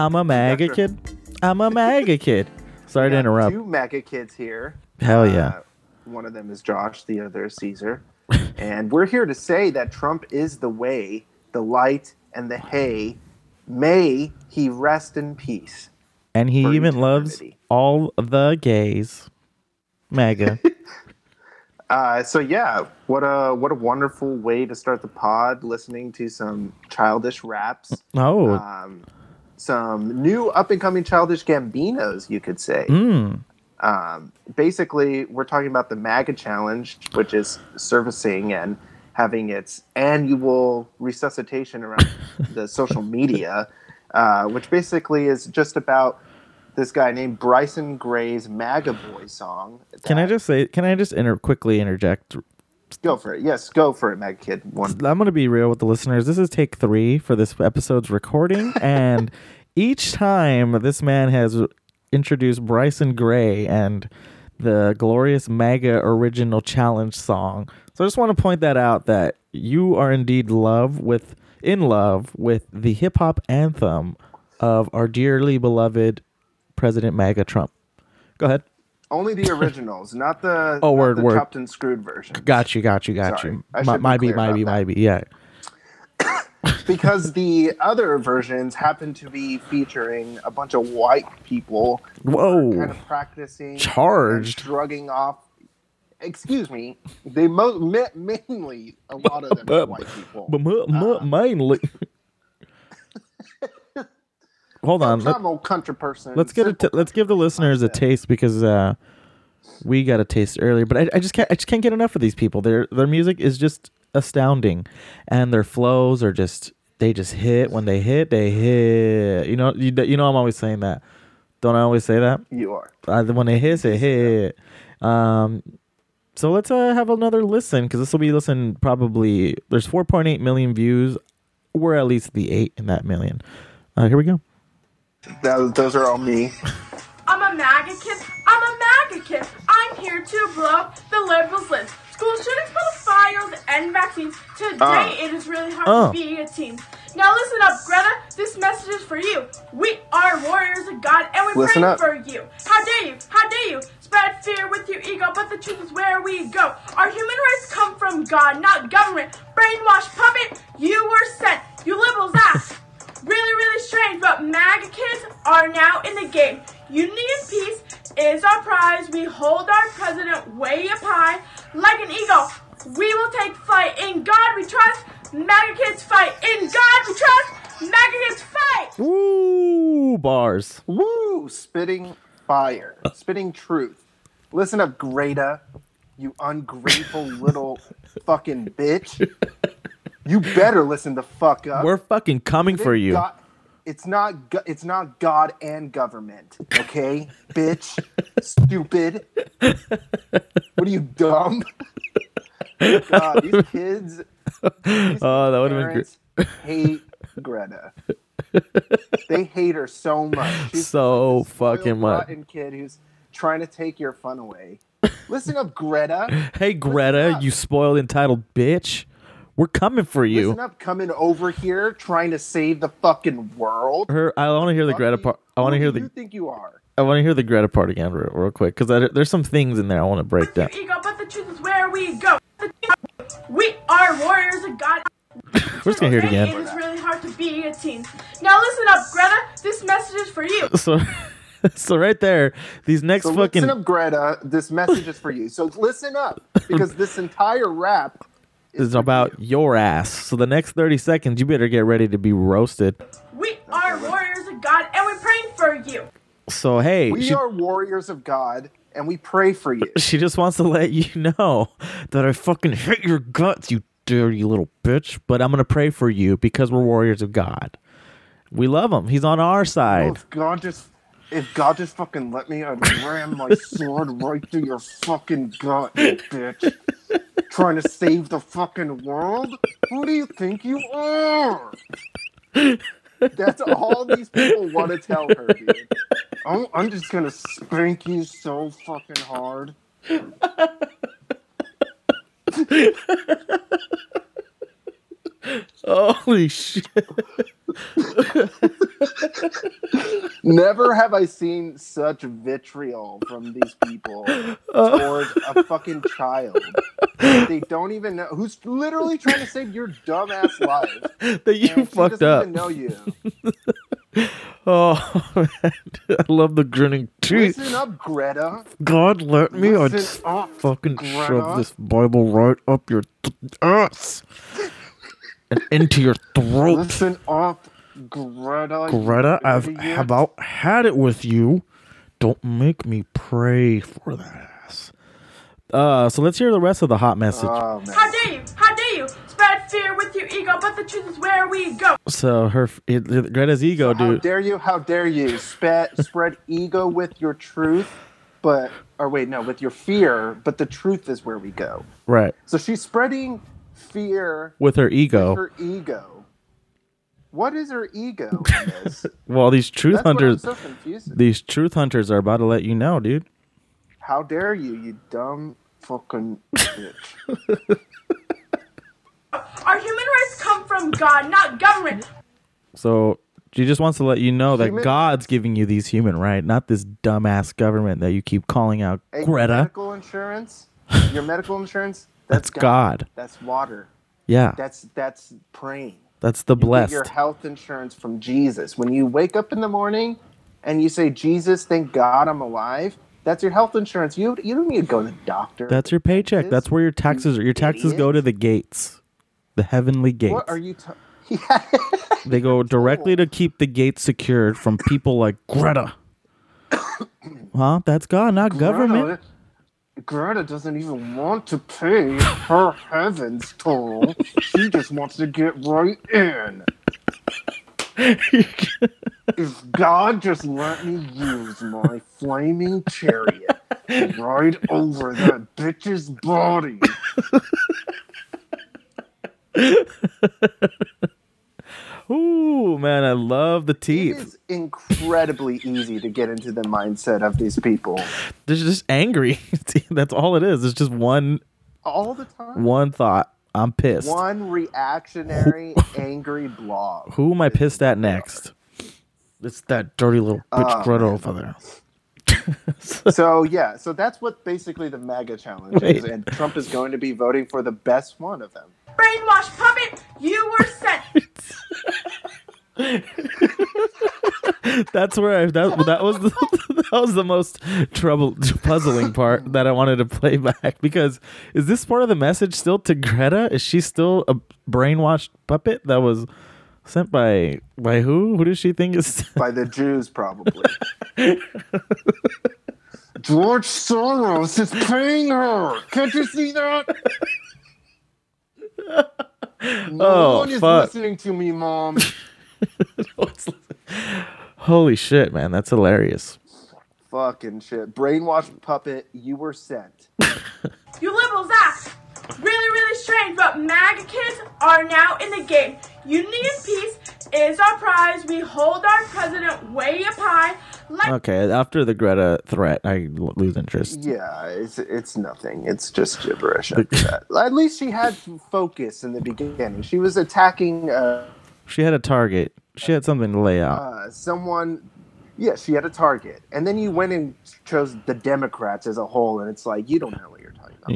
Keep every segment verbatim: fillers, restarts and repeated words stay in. I'm a MAGA Doctor kid. I'm a MAGA kid. Sorry to interrupt. Two MAGA kids here. Hell yeah. Uh, one of them is Josh. The other is Caesar. And we're here to say that Trump is the way, the light, and the hay. May he rest in peace. And he even eternity. Loves all the gays. MAGA. uh, so yeah, what a what a wonderful way to start the pod. Listening to some childish raps. Oh, um, some new up and coming childish Gambinos, you could say. Mm. Um, basically, we're talking about the MAGA challenge, which is servicing and having its annual resuscitation around the social media, uh, which basically is just about this guy named Bryson Gray's MAGA Boy song. Can I just say, can I just inter- quickly interject? Go for it. Yes, go for it, MAGA Kid. One. I'm going to be real with the listeners. This is take three for this episode's recording. And each time this man has introduced Bryson Gray and the glorious MAGA original challenge song. So I just want to point that out, that you are indeed love with in love with the hip hop anthem of our dearly beloved President MAGA Trump. Go ahead. Only the originals, not the, oh, not word, the word. chopped and screwed version. Got you, got you, got Sorry. you. My, be might be, might be, might be, yeah. Because the other versions happen to be featuring a bunch of white people. Whoa. Kind of practicing. Charged. Shrugging off. Excuse me. They mo- ma- mainly, a lot of them are white people. But uh, mainly. Hold on. Some old country person. Let's get a t- let's give the listeners a taste, because uh, we got a taste earlier. But I, I just can't. I just can't get enough of these people. Their their music is just astounding, and their flows are just they just hit when they hit they hit you know you, you know I'm always saying that, don't I always say that? You are. Uh, when they hit they hit um so let's uh, have another listen, because this will be listened probably, there's four point eight million views, or at least the eight in that million. Uh, here we go. That, those are all me. I'm a MAGA kid, I'm a MAGA kid, I'm here to blow the liberals' lids. School shootings, fires, and vaccines. Today, uh, it is really hard uh. to be a team. Now listen up, Greta. This message is for you. We are warriors of God, and we listen pray up. for you. How dare you? How dare you? Spread fear with your ego, but the truth is where we go. Our human rights come from God, not government. Brainwash puppet, you were sent. You liberals ass. Really, really strange, but MAGA kids are now in the game. Unity and peace is our prize. We hold our president way up high, like an eagle. We will take flight. In God we trust. MAGA kids fight. In God we trust. MAGA kids fight. Woo, bars. Woo, spitting fire, spitting truth. Listen up, Greta, you ungrateful little fucking bitch. You better listen the fuck up. We're fucking coming for you. God, it's not. Go, it's not God and government. Okay, bitch, stupid. What are you, dumb? God, these kids. These oh, that would have been great. Hate Greta. They hate her so much. She's so like fucking much. Kid who's trying to take your fun away. Listen up, Greta. Hey, Greta, you spoiled, entitled bitch. We're coming for you. Listen up, coming over here, trying to save the fucking world. Her, I want to hear the Greta part. I want to hear the. Who do you think you are? I want to hear the Greta part again, real, real quick, because there's some things in there I want to break down. Ego, but the truth is where we go. We are warriors of God. We're just gonna hear it again. It is really hard to be a teen. Now listen up, Greta. This message is for you. So, so right there, these next so fucking. Listen up, Greta. This message is for you. So listen up, because this entire rap. It's about your ass. So the next thirty seconds, you better get ready to be roasted. We are warriors of God, and we're praying for you. So, hey. We she, are warriors of God, and we pray for you. She just wants to let you know that I fucking hate your guts, you dirty little bitch. But I'm going to pray for you because we're warriors of God. We love him. He's on our side. Oh, if God just, if God just fucking let me, I'd ram my sword right through your fucking gut, you bitch. Trying to save the fucking world? Who do you think you are? That's all these people want to tell her, dude. I'm, I'm just going to spank you so fucking hard. Holy shit. Never have I seen such vitriol from these people towards a fucking child. They don't even know who's literally trying to save your dumbass life that you fucked up. She doesn't even know you. Oh, man. I love the grinning teeth. Listen up, Greta. God, let me I'd up, fucking Greta. shove this Bible right up your th- ass and into your throat. Listen up, Greta. Greta, I've about had it with you. Don't make me pray for that ass. Uh, so let's hear the rest of the hot message. Oh, how dare you? How dare you? Spread fear with your ego, but the truth is where we go. So her, it, it, Greta's ego, so dude. How dare you? How dare you? Spread, spread ego with your truth, but or wait, no, with your fear, but the truth is where we go. Right. So she's spreading fear with her ego. With her ego. What is her ego in this? Well, these truth That's hunters. What I'm so confused. These truth hunters are about to let you know, dude. How dare you, you dumb fucking bitch. Our human rights come from God, not government. So she just wants to let you know human, that God's giving you these human rights, not this dumbass government that you keep calling out, hey, Greta. Your medical insurance, your medical insurance, that's, that's God. God. That's water. Yeah. That's that's praying. That's the you blessed. Get your health insurance from Jesus. When you wake up in the morning and you say, Jesus, thank God I'm alive. That's your health insurance. You you don't need to go to the doctor. That's your paycheck. This That's where your taxes are. Your taxes idiot. go to the gates, the heavenly gates. What are you ta- yeah. They go directly to keep the gates secured from people like Greta. Huh? That's God, not Greta, government. Greta doesn't even want to pay her heaven's toll. She just wants to get right in. If God just let me use my flaming chariot right over that bitch's body. Ooh, man, I love the teeth. It is incredibly easy to get into the mindset of these people. They're just angry. That's all it is. It's just one... All the time? One thought. I'm pissed. One reactionary, angry blob. Who am I pissed at next? It's that dirty little bitch oh, Greta over there. so, so, yeah. So that's what basically the MAGA challenge wait. is. And Trump is going to be voting for the best one of them. Brainwash puppet, you were sent. That's where I... That, that was the... That was the most trouble puzzling part that I wanted to play back, because is this part of the message still to Greta? Is she still a brainwashed puppet that was sent by by who? Who does she think is sent? By the Jews, probably. George Soros is paying her. Can't you see that? No oh, one is fuck. listening to me, Mom. Holy shit, man! That's hilarious. Fucking shit. Brainwashed puppet, you were sent. You liberals act really, really strange, but MAGA kids are now in the game. Unity and peace is our prize. We hold our president way up high. Like- okay, after the Greta threat, I lose interest. Yeah, it's it's nothing. It's just gibberish after that. At least she had focus in the beginning. She was attacking... Uh, she had a target. She had something to lay out. Uh, someone... Yeah, she had a target. And then you went and chose the Democrats as a whole, and it's like, you don't know what you're talking about.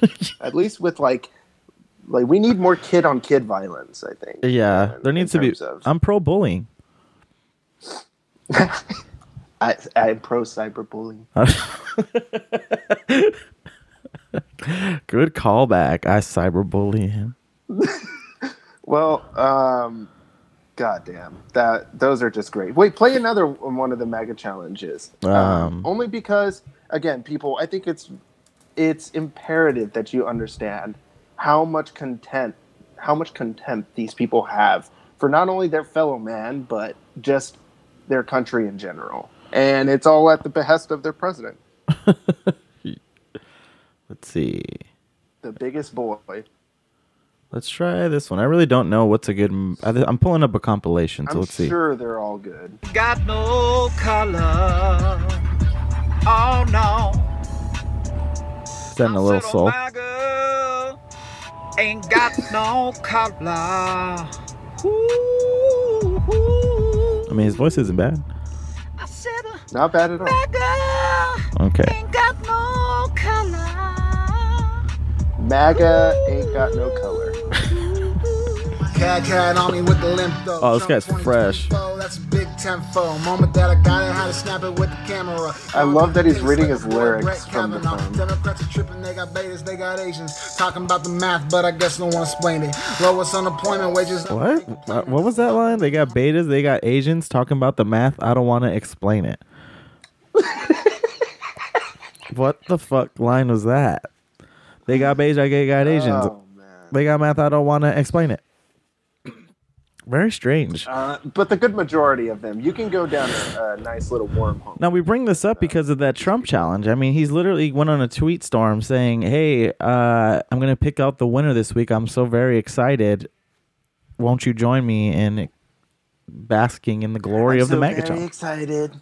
Like, at least with, like, like we need more kid-on-kid violence, I think. Yeah, in, there needs to be. Of, I'm pro-bullying. I, I'm pro-cyberbullying. Good callback. I cyberbully him. Well, um... God damn, that those are just great. Wait, play another one of the MAGA challenges. Um, um, only because, again, people, I think it's it's imperative that you understand how much contempt, how much contempt these people have for not only their fellow man, but just their country in general. And it's all at the behest of their president. Let's see. The biggest boy. Let's try this one. I really don't know what's a good... I'm pulling up a compilation, so I'm let's see. I'm sure they're all good. Got no color. Oh, no. Sending a little soul. Ain't got no color. Ooh, ooh. I mean, mean, his voice isn't bad. I said, uh, not bad at all. Okay. Ain't got no color. MAGA ain't got no color. Oh, this guy's fresh. I love that he's reading his lyrics from the phone. Democrats are tripping, they got betas, they got Asians. Talking about the math, but I guess no one explained it. Lowest unemployment wages. What? What was that line? They got betas, they got Asians. Talking about the math, I don't want to explain it. What the fuck line was that? They got betas, they got Asians. Oh, they got math, I don't want to explain it. Very strange. Uh, but the good majority of them, you can go down a, a nice little wormhole. Now, we bring this up because of that Trump challenge. I mean, he's literally went on a tweet storm saying, hey, uh, I'm going to pick out the winner this week. I'm so very excited. Won't you join me in basking in the glory I'm of so the MAGA challenge? Excited.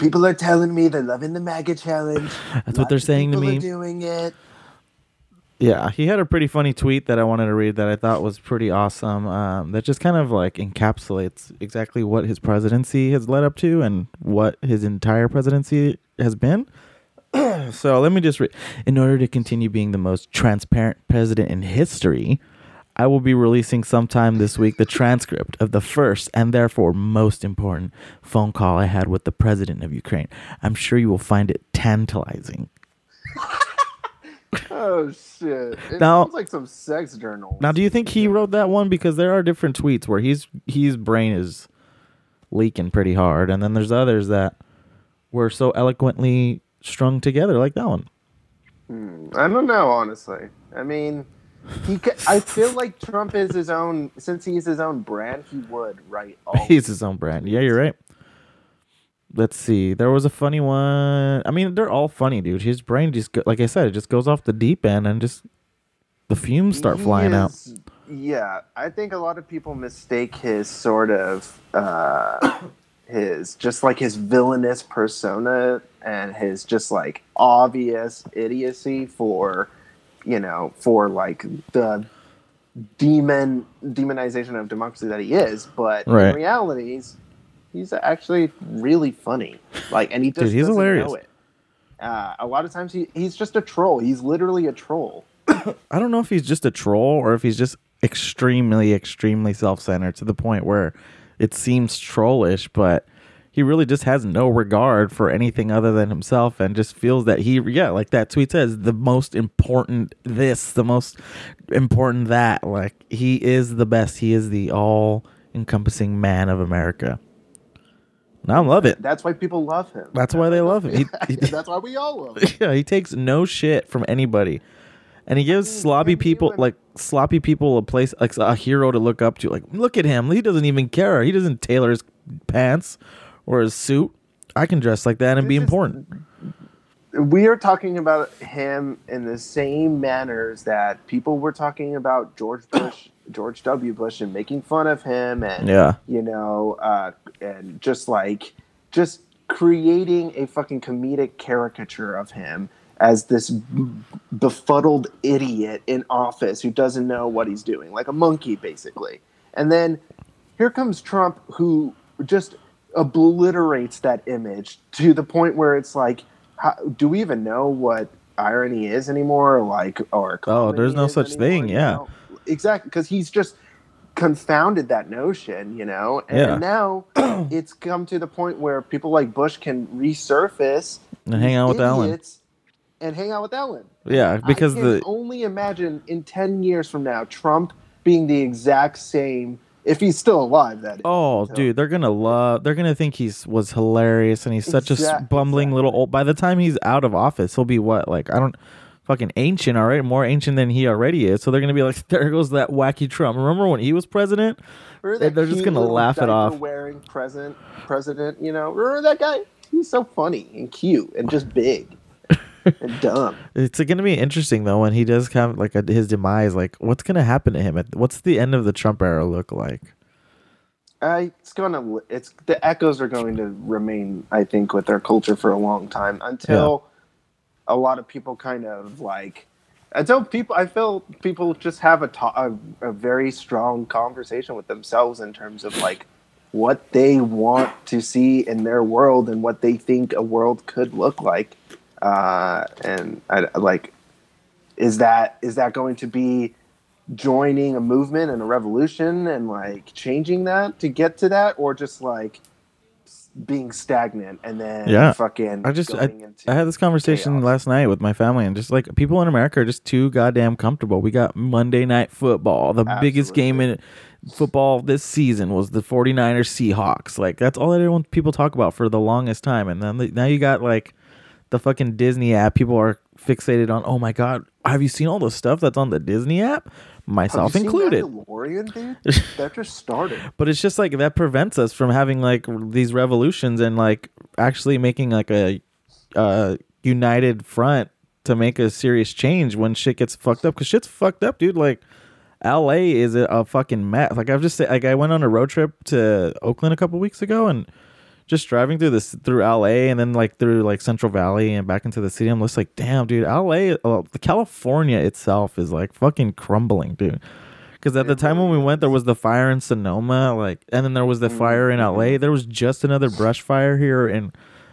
People are telling me they're loving the MAGA challenge. That's Lots what they're saying to me. People are doing it. Yeah, he had a pretty funny tweet that I wanted to read that I thought was pretty awesome. Um, that just kind of like encapsulates exactly what his presidency has led up to and what his entire presidency has been. So let me just read. In order to continue being the most transparent president in history, I will be releasing sometime this week the transcript of the first and therefore most important phone call I had with the president of Ukraine. I'm sure you will find it tantalizing. Oh shit! It now, sounds like some sex journal. Now, do you think he wrote that one? Because there are different tweets where he's his brain is leaking pretty hard, and then there's others that were so eloquently strung together, like that one. Hmm, I don't know, honestly. I mean, he. Ca- I feel like Trump is his own. Since he's his own brand, he would write all. He's his own brand. Yeah, you're right. Let's see. There was a funny one. I mean, they're all funny, dude. His brain just, go, like I said, it just goes off the deep end and just the fumes start he flying is, out. Yeah. I think a lot of people mistake his sort of, uh, his just like his villainous persona and his just like obvious idiocy for, you know, for like the demon demonization of democracy that he is. But right. In reality, he's, He's actually really funny, like, and he just Dude, he's doesn't hilarious. Know it. Uh, a lot of times he, he's just a troll. He's literally a troll. I don't know if he's just a troll or if he's just extremely, extremely self-centered to the point where it seems trollish, but he really just has no regard for anything other than himself and just feels that he, yeah, like that tweet says, the most important this, the most important that. Like, he is the best. He is the all-encompassing man of America. I love it. That's why people love him. That's why they love him. He, he, That's why we all love him. Yeah, he takes no shit from anybody, and he gives I mean, sloppy people and... like sloppy people a place, like a hero to look up to. Like, look at him. He doesn't even care. He doesn't tailor his pants or his suit. I can dress like that and this be important. Is, we are talking about him in the same manners that people were talking about George Bush. George W. Bush and making fun of him and, yeah. you know, uh, and just like just creating a fucking comedic caricature of him as this befuddled idiot in office who doesn't know what he's doing, like a monkey, basically. And then here comes Trump, who just obliterates that image to the point where it's like, how, do we even know what irony is anymore? Like, or oh, there's no such anymore? Thing. Yeah. You know? Exactly, because he's just confounded that notion, you know? And yeah. now it's come to the point where people like Bush can resurface and hang out with Ellen. And hang out with Ellen. Yeah, because I can the. only imagine in ten years from now Trump being the exact same, if he's still alive, that is. Oh, so. Dude, they're going to love. They're going to think he was hilarious and he's such exactly. a bumbling little old. By the time he's out of office, he'll be what? Like, I don't. Fucking ancient, all right? More ancient than he already is. So they're going to be like, there goes that wacky Trump. Remember when he was president? They're just going to laugh it off. Wearing present, president, you know? Remember that guy? He's so funny and cute and just big and dumb. It's going to be interesting, though, when he does come, like, a, his demise. Like, what's going to happen to him? What's the end of the Trump era look like? Uh, it's gonna. It's the echoes are going to remain, I think, with our culture for a long time until... Yeah. A lot of people kind of like until people. I feel people just have a, ta- a a very strong conversation with themselves in terms of like what they want to see in their world and what they think a world could look like. Uh, and I, like, is that is that going to be joining a movement and a revolution and like changing that to get to that, or just like being stagnant and then yeah. fucking I just I, I had this conversation chaos. last night with my family, and just like people in America are just too goddamn comfortable. We got Monday Night Football. The Absolutely. biggest game in football this season was the forty-niners Seahawks. Like that's all everyone people talk about for the longest time. And then the, now you got like the fucking Disney app. People are fixated on, oh my god, have you seen all the stuff that's on the Disney app? Myself included. Dude? That just started. But it's just like that prevents us from having like these revolutions and like actually making like a uh, united front to make a serious change when shit gets fucked up. Because shit's fucked up, dude. Like L A is a, a fucking mess. Like I've just said, like I went on a road trip to Oakland a couple weeks ago, and just driving through this through L A and then like through like Central Valley and back into the city, I'm just like, damn, dude, L A, well, California itself is like fucking crumbling, dude. Because at the time when we went, there was the fire in Sonoma, like, and then there was the fire in L A. There was just another brush fire here in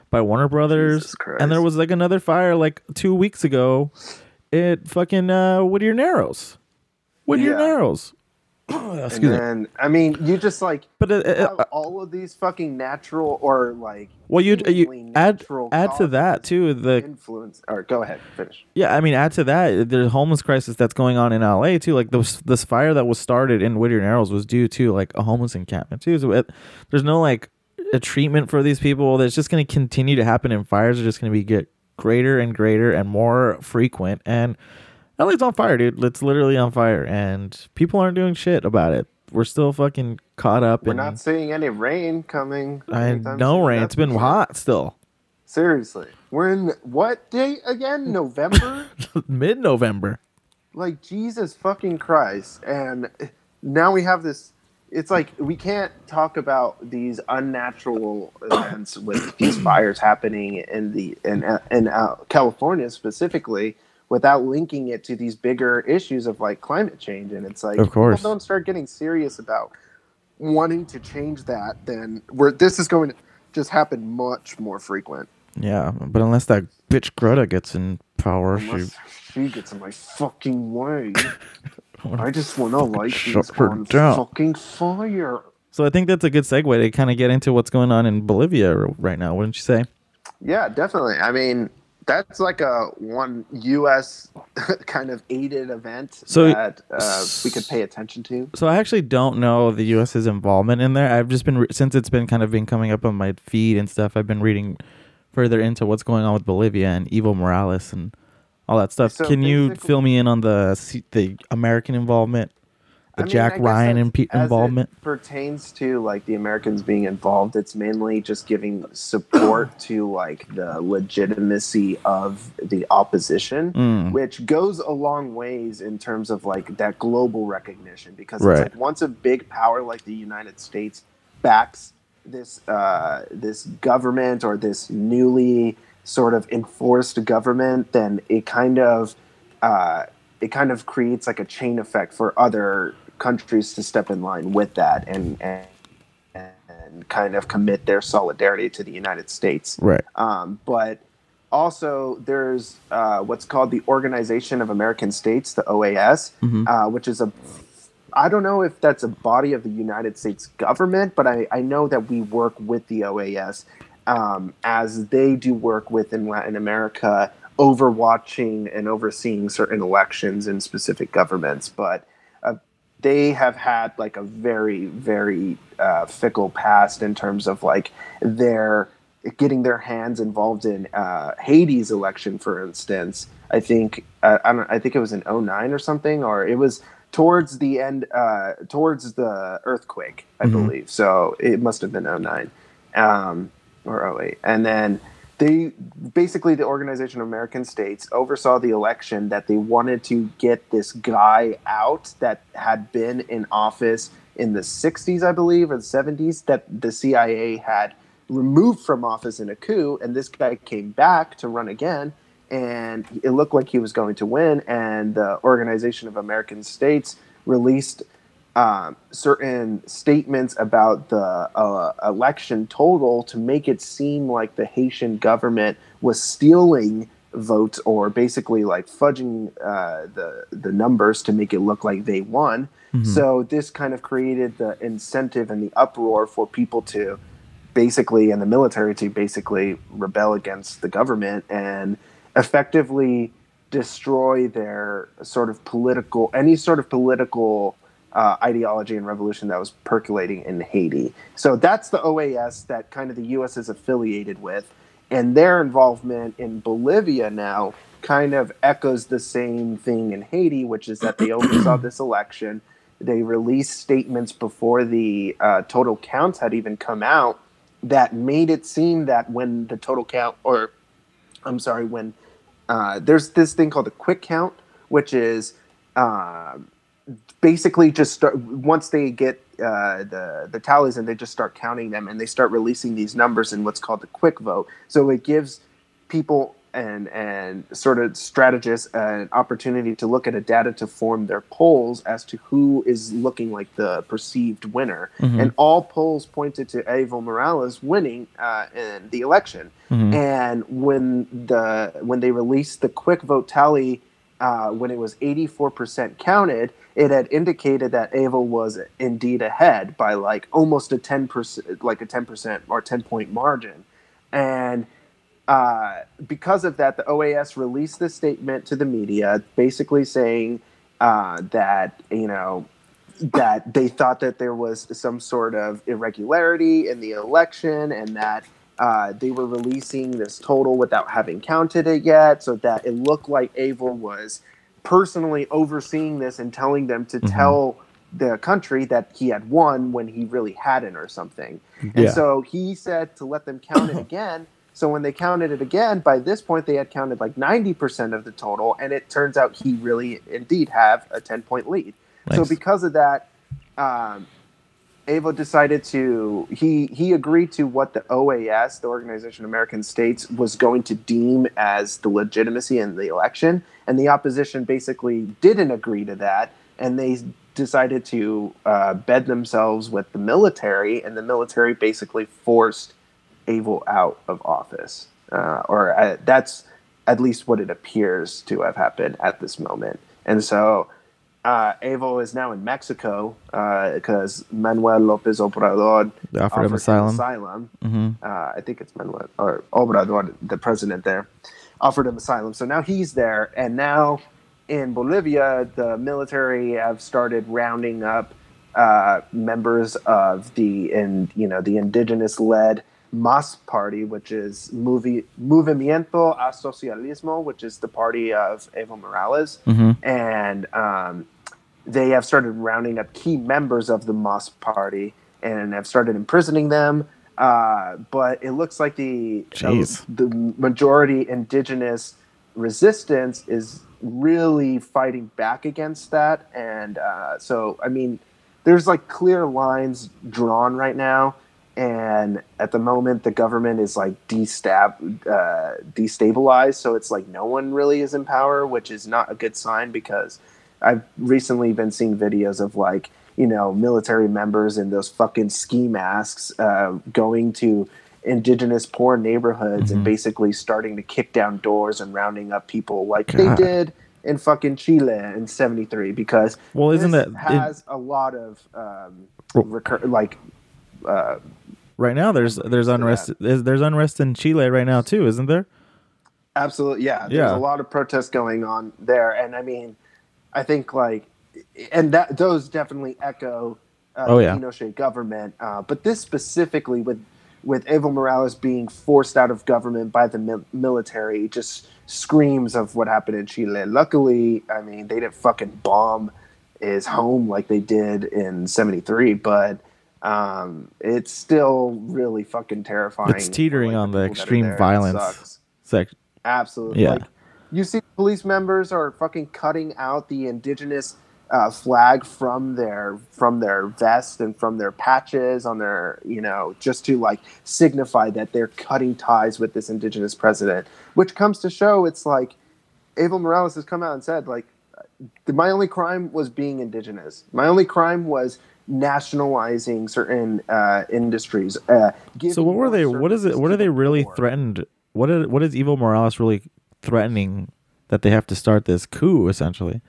by Warner Brothers, and there was like another fire like two weeks ago at fucking uh, Whittier Narrows. Whittier yeah. Narrows. And then, I mean, you just like, but uh, uh, all of these fucking natural or like, well, you you add add to that too the influence. Or go ahead, finish. Yeah, I mean, add to that the homeless crisis that's going on in L A too. Like this this fire that was started in Whittier Narrows was due to like a homeless encampment too. So it, there's no like a treatment for these people. That's just going to continue to happen, and fires are just going to be get greater and greater and more frequent. And L A's on fire, dude. It's literally on fire, and people aren't doing shit about it. We're still fucking caught up. We're in, not seeing any rain coming. I no rain. It's been hot still. Seriously, we're in what day again? November. Mid-November. Like Jesus fucking Christ! And now we have this. It's like we can't talk about these unnatural events with these fires happening in the in in uh, California specifically, without linking it to these bigger issues of like climate change. And it's like, of course, people don't start getting serious about wanting to change that, then we're, this is going to just happen much more frequent. Yeah, but unless that bitch Greta gets in power, unless she, she gets in my fucking way. I just want to light things on down. fucking fire. So I think that's a good segue to kind of get into what's going on in Bolivia right now, wouldn't you say? Yeah, definitely. I mean, that's like a one U S kind of aided event so, that uh, we could pay attention to. So I actually don't know the U S's involvement in there. I've just been, re- since it's been kind of been coming up on my feed and stuff, I've been reading further into what's going on with Bolivia and Evo Morales and all that stuff. So can you fill me in on the the American involvement, the I mean, Jack Ryan imp- involvement? As it pertains to like the Americans being involved, it's mainly just giving support to like the legitimacy of the opposition, mm. which goes a long ways in terms of like that global recognition, because right. it's like once a big power like the United States backs this uh, this government or this newly sort of enforced government, then it kind of uh, it kind of creates like a chain effect for other countries to step in line with that and and, and kind of commit their solidarity to the United States. Right. Um, but also there's uh, what's called the Organization of American States, the O A S, mm-hmm. uh, which is a, I don't know if that's a body of the United States government, but I, I know that we work with the O A S um, as they do work within Latin America, overwatching and overseeing certain elections in specific governments. But uh, they have had like a very, very uh, fickle past in terms of like their getting their hands involved in uh, Haiti's election, for instance. I think uh, I don't. I think it was in oh nine or something, or it was towards the end, uh, towards the earthquake, I mm-hmm. believe. So it must have been oh nine um, or oh eight, and then. They basically, the Organization of American States oversaw the election that they wanted to get this guy out that had been in office in the sixties, I believe, or the seventies, that the C I A had removed from office in a coup. And this guy came back to run again, and it looked like he was going to win. And the Organization of American States released um, certain statements about the uh, election total to make it seem like the Haitian government was stealing votes or basically like fudging uh, the the numbers to make it look like they won. Mm-hmm. So this kind of created the incentive and the uproar for people to basically, and the military to basically rebel against the government and effectively destroy their sort of political, any sort of political uh, ideology and revolution that was percolating in Haiti. So that's the O A S that kind of the U S is affiliated with. And their involvement in Bolivia now kind of echoes the same thing in Haiti, which is that they oversaw this election. They released statements before the uh, total counts had even come out that made it seem that when the total count, or I'm sorry, when uh, there's this thing called the quick count, which is uh, basically just start, once they get Uh, the the tallies and they just start counting them and they start releasing these numbers in what's called the quick vote. So it gives people and and sort of strategists an opportunity to look at a data to form their polls as to who is looking like the perceived winner. Mm-hmm. And all polls pointed to Evo Morales winning uh, in the election. Mm-hmm. And when the when they released the quick vote tally, Uh, when it was eighty-four percent counted, it had indicated that Evo was indeed ahead by like almost a ten percent, like a ten percent or ten point margin. And uh, because of that, the O A S released this statement to the media, basically saying uh, that, you know, that they thought that there was some sort of irregularity in the election and that Uh, they were releasing this total without having counted it yet, so that it looked like Evo was personally overseeing this and telling them to mm-hmm. tell the country that he had won when he really hadn't or something. Yeah. And so he said to let them count it again. So when they counted it again, by this point they had counted like ninety percent of the total, and it turns out he really indeed have a ten-point lead. Nice. So because of that... Um, Evo decided to, he, he agreed to what the O A S, the Organization of American States, was going to deem as the legitimacy in the election, and the opposition basically didn't agree to that, and they decided to uh, bed themselves with the military, and the military basically forced Evo out of office. Uh, or uh, that's at least what it appears to have happened at this moment. And so... Uh, Evo is now in Mexico because uh, Manuel Lopez Obrador offered, offered him asylum. asylum. Mm-hmm. Uh, I think it's Manuel or Obrador, the president there, offered him asylum. So now he's there, and now in Bolivia, the military have started rounding up uh, members of the and you know the indigenous-led M A S party, which is Movi- Movimiento al Socialismo, which is the party of Evo Morales. Mm-hmm. And um, they have started rounding up key members of the M A S party and have started imprisoning them. Uh, but it looks like the, uh, the majority indigenous resistance is really fighting back against that. And uh, so, I mean, there's like clear lines drawn right now. And at the moment, the government is like destab- uh, destabilized. So it's like no one really is in power, which is not a good sign because I've recently been seeing videos of like, you know, military members in those fucking ski masks uh, going to indigenous poor neighborhoods mm-hmm. and basically starting to kick down doors and rounding up people like God. They did in fucking Chile in seventy-three because well, isn't this that, has it, a lot of um, recur- like... Uh, right now there's there's unrest there's, there's unrest in Chile right now too, isn't there? Absolutely, yeah. There's yeah. a lot of protests going on there, and I mean, I think like, and that those definitely echo uh, oh, the yeah. Pinochet government, uh, but this specifically with with Evo Morales being forced out of government by the mi- military just screams of what happened in Chile. Luckily, I mean, they didn't fucking bomb his home like they did in seventy-three, but. Um, it's still really fucking terrifying. It's teetering like, on the, the extreme violence section. Absolutely. Yeah. Like, you see police members are fucking cutting out the indigenous uh, flag from their from their vest and from their patches on their, you know, just to like signify that they're cutting ties with this indigenous president, which comes to show it's like Evo Morales has come out and said like, my only crime was being indigenous. My only crime was nationalizing certain uh, industries. Uh, so what were they? What is it? What are they really more. threatened? What is what is Evo Morales really threatening that they have to start this coup essentially?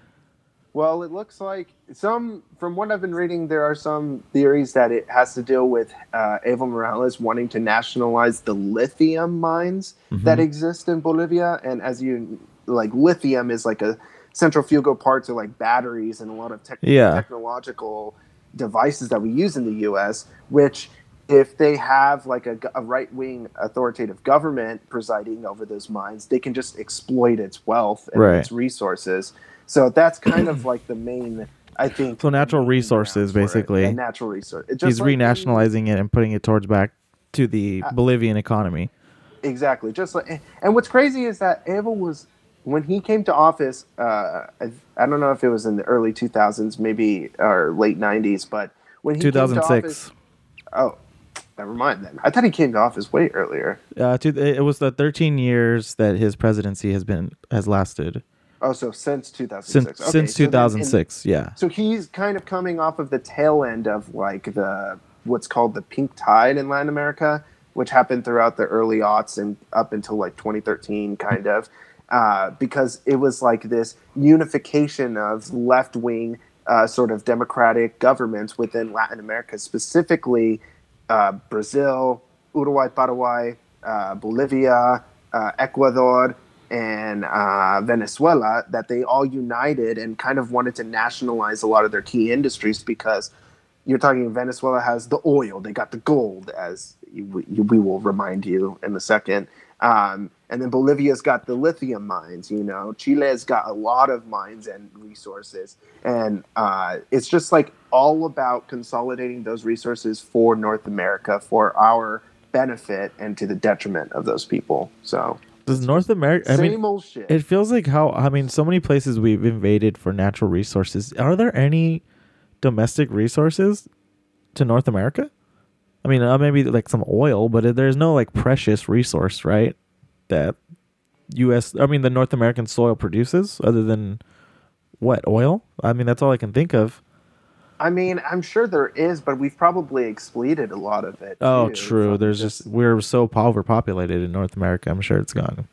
Well, it looks like some, from what I've been reading, there are some theories that it has to deal with uh, Evo Morales wanting to nationalize the lithium mines mm-hmm. that exist in Bolivia. And as you, like, lithium is like a centrifugal part to like batteries and a lot of tech- yeah. technological devices that we use in the U S, which if they have like a, a right-wing authoritative government presiding over those mines, they can just exploit its wealth and right. its resources. So that's kind of like the main, I think. So natural resources, basically. It, natural resources. He's like renationalizing it and putting it towards back to the uh, Bolivian economy. Exactly. Just like, and what's crazy is that Evo was, when he came to office, uh, I, I don't know if it was in the early two thousands, maybe, or late nineties, but when he two thousand six. Came to office. Oh, never mind then. I thought he came to office way earlier. Uh, to, it was the thirteen years that his presidency has been has lasted. Oh, so since two thousand six. Since, okay, since so two thousand six, then, and, yeah. So he's kind of coming off of the tail end of like the what's called the pink tide in Latin America, which happened throughout the early aughts and up until like twenty thirteen, kind of, uh, because it was like this unification of left-wing uh, sort of democratic governments within Latin America, specifically uh, Brazil, Uruguay, Paraguay, uh, Bolivia, uh, Ecuador, and uh, Venezuela, that they all united and kind of wanted to nationalize a lot of their key industries, because you're talking Venezuela has the oil, they got the gold, as you, you, we will remind you in a second. Um, and then Bolivia's got the lithium mines, you know, Chile's got a lot of mines and resources. And uh, it's just like all about consolidating those resources for North America, for our benefit and to the detriment of those people, so... Does North America? I Same mean, old shit. It feels like how I mean, so many places we've invaded for natural resources. Are there any domestic resources to North America? I mean, uh, maybe like some oil, but there's no like precious resource, right? That U S I mean, the North American soil produces, other than what, oil? I mean, that's all I can think of. I mean, I'm sure there is, but we've probably exploited a lot of it. Oh, too. True. There's just, we're so overpopulated in North America. I'm sure it's gone.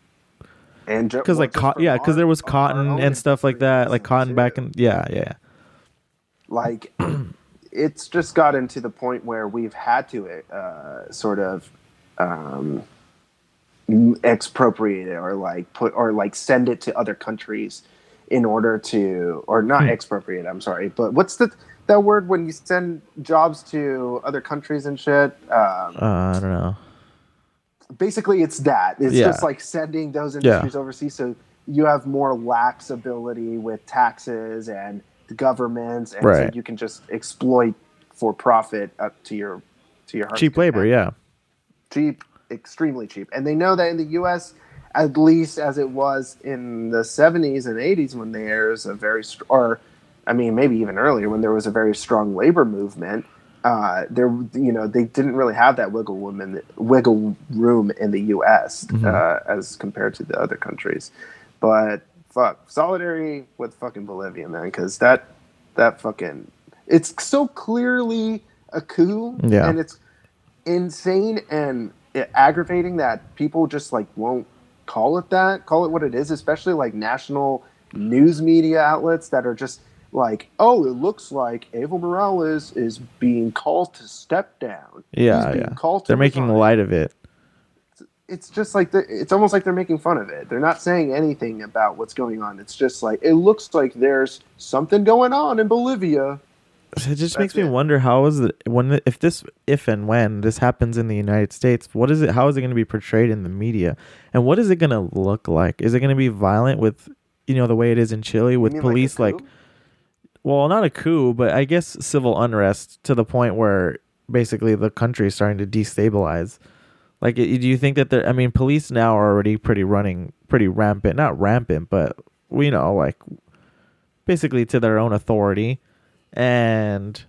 And because like, co- yeah, because there was cotton and stuff like that, like cotton too. Back in, yeah, yeah. Like, it's just gotten to the point where we've had to uh, sort of um, expropriate it, or like put, or like send it to other countries in order to, or not hmm. expropriate. I'm sorry, but what's the that word when you send jobs to other countries and shit? Um, uh, I don't know. Basically, it's that. It's yeah. just like sending those industries yeah. overseas, so you have more lax ability with taxes and the governments, and right. so you can just exploit for profit up to your to your heart's cheap content. Labor, yeah, cheap, extremely cheap. And they know that in the U S, at least as it was in the seventies and eighties, when there's a very or I mean, maybe even earlier, when there was a very strong labor movement, uh, there, you know, they didn't really have that wiggle room in the, wiggle room in the U S Mm-hmm. uh, as compared to the other countries. But fuck, solidarity with fucking Bolivia, man, because that that fucking it's so clearly a coup, yeah. and it's insane and aggravating that people just like won't call it that, call it what it is, especially like national news media outlets that are just. Like, oh, it looks like Evo Morales is being called to step down. Yeah, He's being yeah. called to they're making fun. Light of it. It's, it's just like the, it's almost like they're making fun of it. They're not saying anything about what's going on. It's just like it looks like there's something going on in Bolivia. It just That's makes me it. wonder how is it when if this if and when this happens in the United States, what is it? How is it going to be portrayed in the media, and what is it going to look like? Is it going to be violent with you know the way it is in Chile with you mean police like? A coup? like Well, not a coup, but I guess civil unrest to the point where basically the country is starting to destabilize. Like, do you think that they're, I mean, police now are already pretty running, pretty rampant, not rampant, but, you know, like basically to their own authority. And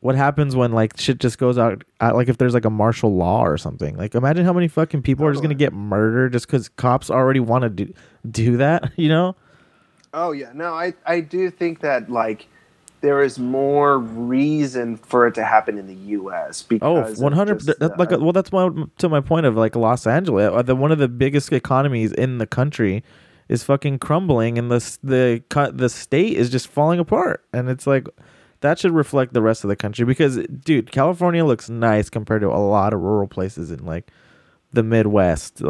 what happens when like shit just goes out, like if there's like a martial law or something, like imagine how many fucking people totally. are just going to get murdered just because cops already want to do, do that, you know? Oh, yeah. No, I, I do think that, like, there is more reason for it to happen in the U S because oh, one hundred percent Just, uh, like, well, that's my, to my point of, like, Los Angeles. The, one of the biggest economies in the country is fucking crumbling, and the, the, the state is just falling apart. And it's like, that should reflect the rest of the country because, dude, California looks nice compared to a lot of rural places in, like, the Midwest.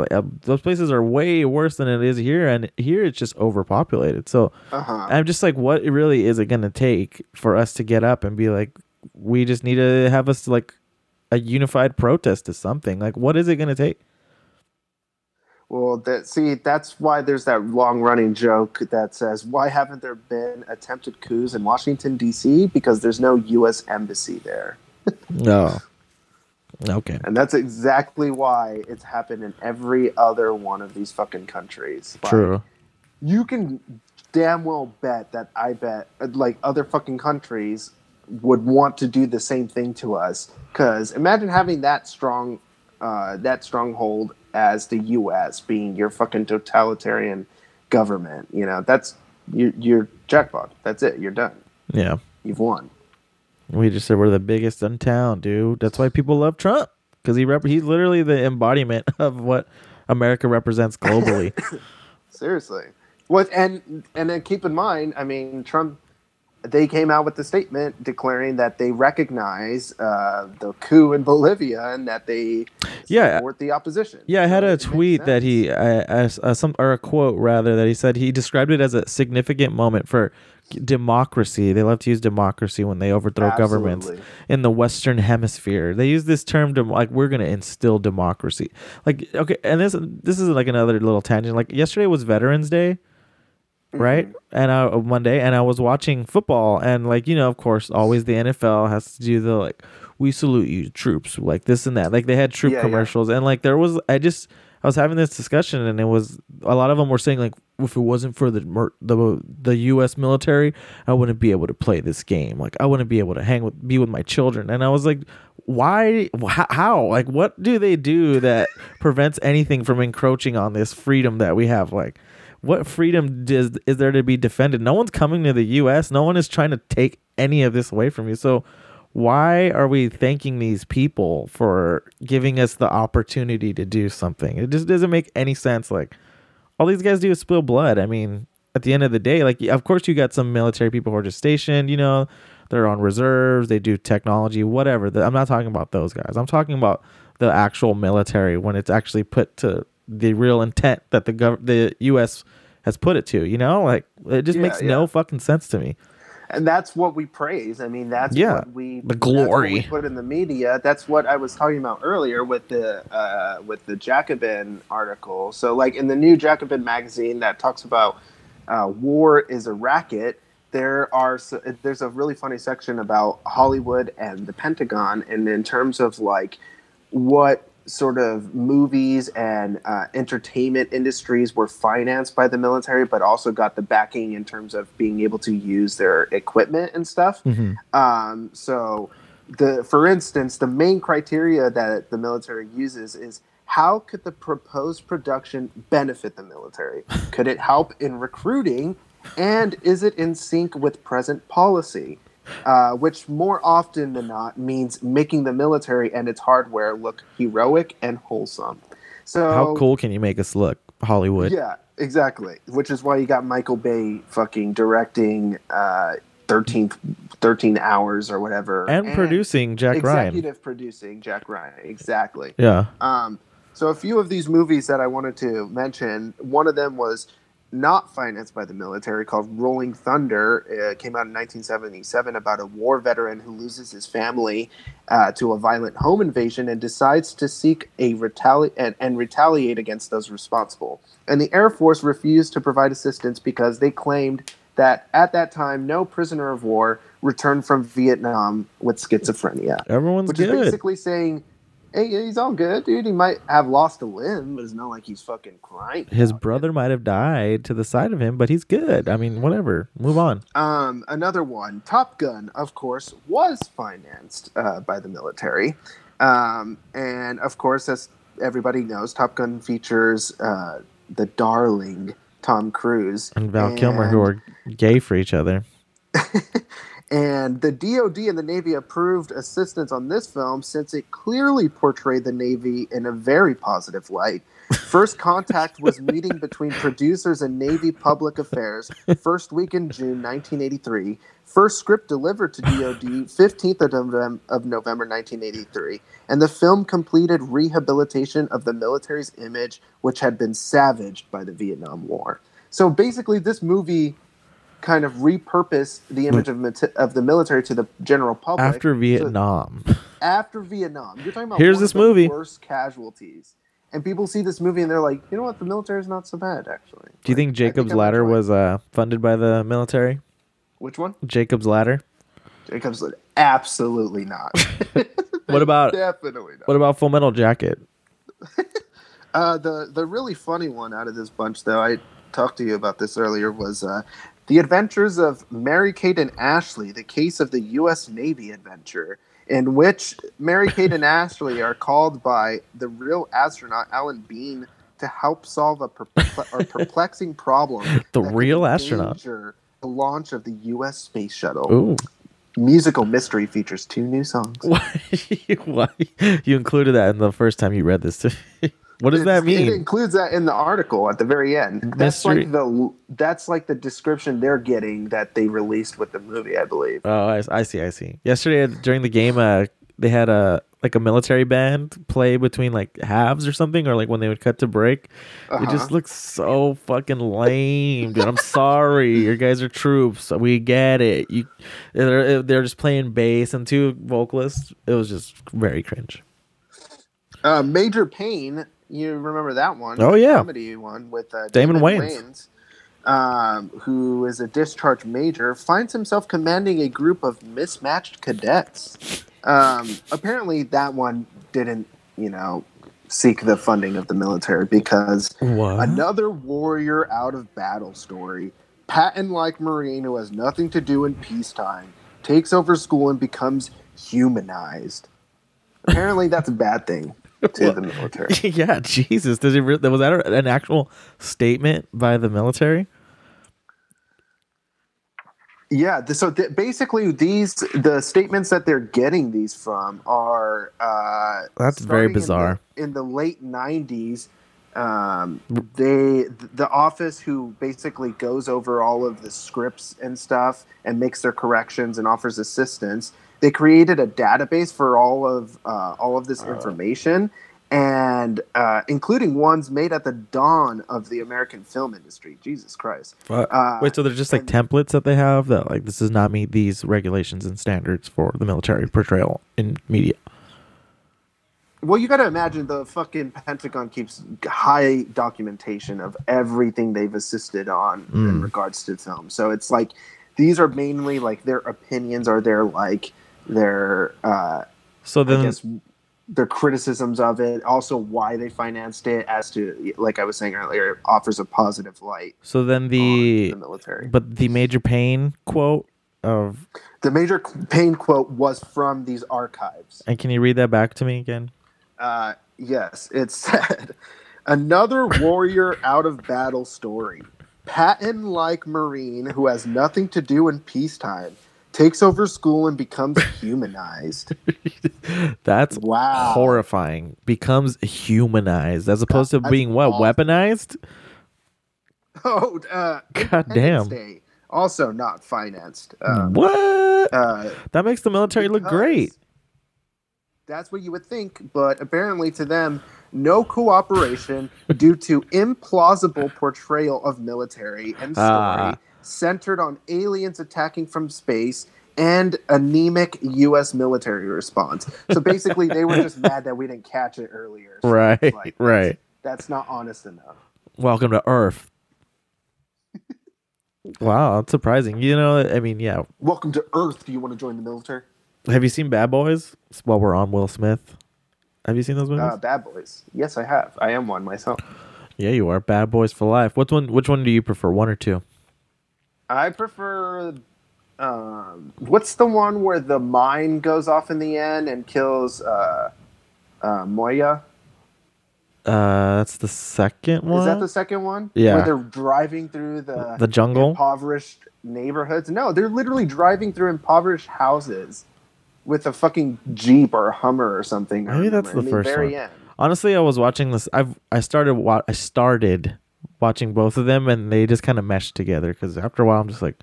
Those places are way worse than it is here, and here it's just overpopulated. So uh-huh. I'm just like, what really is it going to take for us to get up and be like, we just need to have us like a unified protest to something? Like, what is it going to take? Well, that see, that's why there's that long-running joke that says, why haven't there been attempted coups in Washington, D C? Because there's no U S embassy there. No. Okay. And that's exactly why it's happened in every other one of these fucking countries. Like, true. You can damn well bet that I bet, like, other fucking countries would want to do the same thing to us. Because imagine having that strong, uh, that stronghold as the U S being your fucking totalitarian government. You know, that's your, your jackpot. That's it. You're done. Yeah. You've won. We just said we're the biggest in town, dude. That's why people love Trump, because he rep- he's literally the embodiment of what America represents globally. Seriously. What and and then keep in mind, I mean, Trump, they came out with the statement declaring that they recognize uh, the coup in Bolivia and that they yeah, support the opposition. Yeah, I had so a tweet that he, I, I, uh, some or a quote rather, that he said he described it as a significant moment for democracy. They love to use democracy when they overthrow Absolutely. Governments in the Western Hemisphere. They use this term to, like, we're going to instill democracy. Like, okay, and this this is like another little tangent. Like, yesterday was Veterans Day. Right. And I, Monday, and I was watching football, and, like, you know, of course, always the N F L has to do the, like, we salute you troops, like this and that. Like, they had troop yeah, commercials yeah. and, like, there was, I just, I was having this discussion, and it was, a lot of them were saying, like, if it wasn't for the, the, the U S military, I wouldn't be able to play this game. Like, I wouldn't be able to hang with, be with my children. And I was like, why, how, like, what do they do that prevents anything from encroaching on this freedom that we have? Like, what freedom does, is there to be defended? No one's coming to the U S. No one is trying to take any of this away from you. So why are we thanking these people for giving us the opportunity to do something? It just doesn't make any sense. Like, all these guys do is spill blood. I mean, at the end of the day, like, of course you got some military people who are just stationed, you know, they're on reserves, they do technology, whatever. I'm not talking about those guys. I'm talking about the actual military when it's actually put to the real intent that the gov- the U S has put it to, you know, like, it just yeah, makes yeah. no fucking sense to me. And that's what we praise. I mean, that's yeah, what we the glory that's what we put in the media. That's what I was talking about earlier with the uh, with the Jacobin article. So, like, in the new Jacobin magazine that talks about uh, war is a racket, there are there's a really funny section about Hollywood and the Pentagon, and in terms of, like, what sort of movies and uh, entertainment industries were financed by the military, but also got the backing in terms of being able to use their equipment and stuff. Mm-hmm. Um, so, the for instance, the main criteria that the military uses is, how could the proposed production benefit the military? Could it help in recruiting? And is it in sync with present policy? Uh, which more often than not means making the military and its hardware look heroic and wholesome. So, how cool can you make us look, Hollywood? Yeah, exactly. Which is why you got Michael Bay fucking directing uh, thirteen, thirteen Hours or whatever. And, and producing Jack executive Ryan. Executive producing Jack Ryan, exactly. Yeah. Um, so a few of these movies that I wanted to mention, one of them was not financed by the military, called Rolling Thunder. It came out in nineteen seventy-seven about a war veteran who loses his family uh, to a violent home invasion and decides to seek a retali- and, and retaliate against those responsible. And the Air Force refused to provide assistance because they claimed that at that time, no prisoner of war returned from Vietnam with schizophrenia. Everyone's which good. Which is basically saying, hey, he's all good, dude. He might have lost a limb, but it's not like he's fucking crying. His brother it. might have died to the side of him, but he's good. I mean, whatever. Move on. Um, another one, Top Gun, of course, was financed uh, by the military. Um, and, of course, as everybody knows, Top Gun features uh, the darling Tom Cruise and Val and, Kilmer, who are gay for each other. And the D O D and the Navy approved assistance on this film since it clearly portrayed the Navy in a very positive light. First contact was meeting between producers and Navy Public Affairs, first week in June nineteen eighty-three. First script delivered to D O D, fifteenth of November nineteen eighty-three. And the film completed rehabilitation of the military's image, which had been savaged by the Vietnam War. So basically, this movie kind of repurposed the image of of the military to the general public. After Vietnam. So after Vietnam. You're talking about Here's one this of the movie. worst casualties. And people see this movie and they're like, you know what? The military is not so bad, actually. Do you like, think Jacob's think Ladder was uh, funded by the military? Which one? Jacob's Ladder. Jacob's Ladder. Absolutely not. What about definitely not. What about Full Metal Jacket? uh, the the really funny one out of this bunch, though, I talked to you about this earlier, was uh, The Adventures of Mary Kate and Ashley, the case of the U S Navy adventure, in which Mary Kate and Ashley are called by the real astronaut Alan Bean to help solve a, perple- a perplexing problem. The real astronaut. The launch of the U S space shuttle. Ooh. Musical mystery features two new songs. Why? Why? You included that in the first time you read this. What does it's, that mean? It includes that in the article at the very end. Mystery. That's like the that's like the description they're getting that they released with the movie, I believe. Oh, I, I see, I see. Yesterday during the game, uh, they had a like a military band play between like halves or something, or like when they would cut to break. Uh-huh. It just looks so fucking lame, dude. I'm sorry, your guys are troops. We get it. You, they're they're just playing bass and two vocalists. It was just very cringe. Uh, Major Payne. You remember that one? Oh yeah, comedy one with uh, Damon, Damon Wayans, Wayans um, who is a discharged major, finds himself commanding a group of mismatched cadets. Um, apparently, that one didn't, you know, seek the funding of the military because what? Another warrior out of battle story. Patton-like Marine who has nothing to do in peacetime takes over school and becomes humanized. Apparently, that's a bad thing. To well, the military. Yeah, Jesus. Does it re- was that an actual statement by the military? Yeah. The, so th- basically, these the statements that they're getting these from are uh, that's very bizarre. In the, in the late nineties, um, they the office who basically goes over all of the scripts and stuff and makes their corrections and offers assistance. They created a database for all of uh, all of this information, and uh, including ones made at the dawn of the American film industry. Jesus Christ! Uh, Wait, so they're just like and, templates that they have that like this does not meet these regulations and standards for the military portrayal in media. Well, you got to imagine the fucking Pentagon keeps high documentation of everything they've assisted on mm. in regards to film. So it's like these are mainly like their opinions or their like. Their, uh, so then, I guess their criticisms of it, also why they financed it, as to like I was saying earlier, it offers a positive light. So then the, the military, but the Major Payne quote of the Major Payne quote was from these archives. And can you read that back to me again? Uh, yes, it said another warrior out of battle story, Patton-like Marine who has nothing to do in peacetime. Takes over school and becomes humanized. That's wow. horrifying. Becomes humanized as opposed God, to being what? Awesome. Weaponized? Oh, uh, God damn. Day, also not financed. Um, what? Uh, that makes the military look great. That's what you would think, but apparently to them, no cooperation due to implausible portrayal of military and story. Ah. Centered on aliens attacking from space and anemic U S military response. So basically, they were just mad that we didn't catch it earlier. So right, like, that's, right. That's not honest enough. Welcome to Earth. Wow, that's surprising. You know, I mean, yeah. Welcome to Earth. Do you want to join the military? Have you seen Bad Boys? While we're on Will Smith. Have you seen those movies? Uh, Bad Boys. Yes, I have. I am one myself. Yeah, you are. Bad Boys for life. Which one? Which one do you prefer? One or two? I prefer, um, what's the one where the mine goes off in the end and kills uh, uh, Moya? Uh, that's the second one. Is that the second one? Yeah. Where they're driving through the the jungle, impoverished neighborhoods. No, they're literally driving through impoverished houses with a fucking Jeep or a Hummer or something. Maybe that's the, the first very one. End. Honestly, I was watching this. I've I started wa- I started watching both of them, and they just kind of meshed together. Because after a while, I'm just like,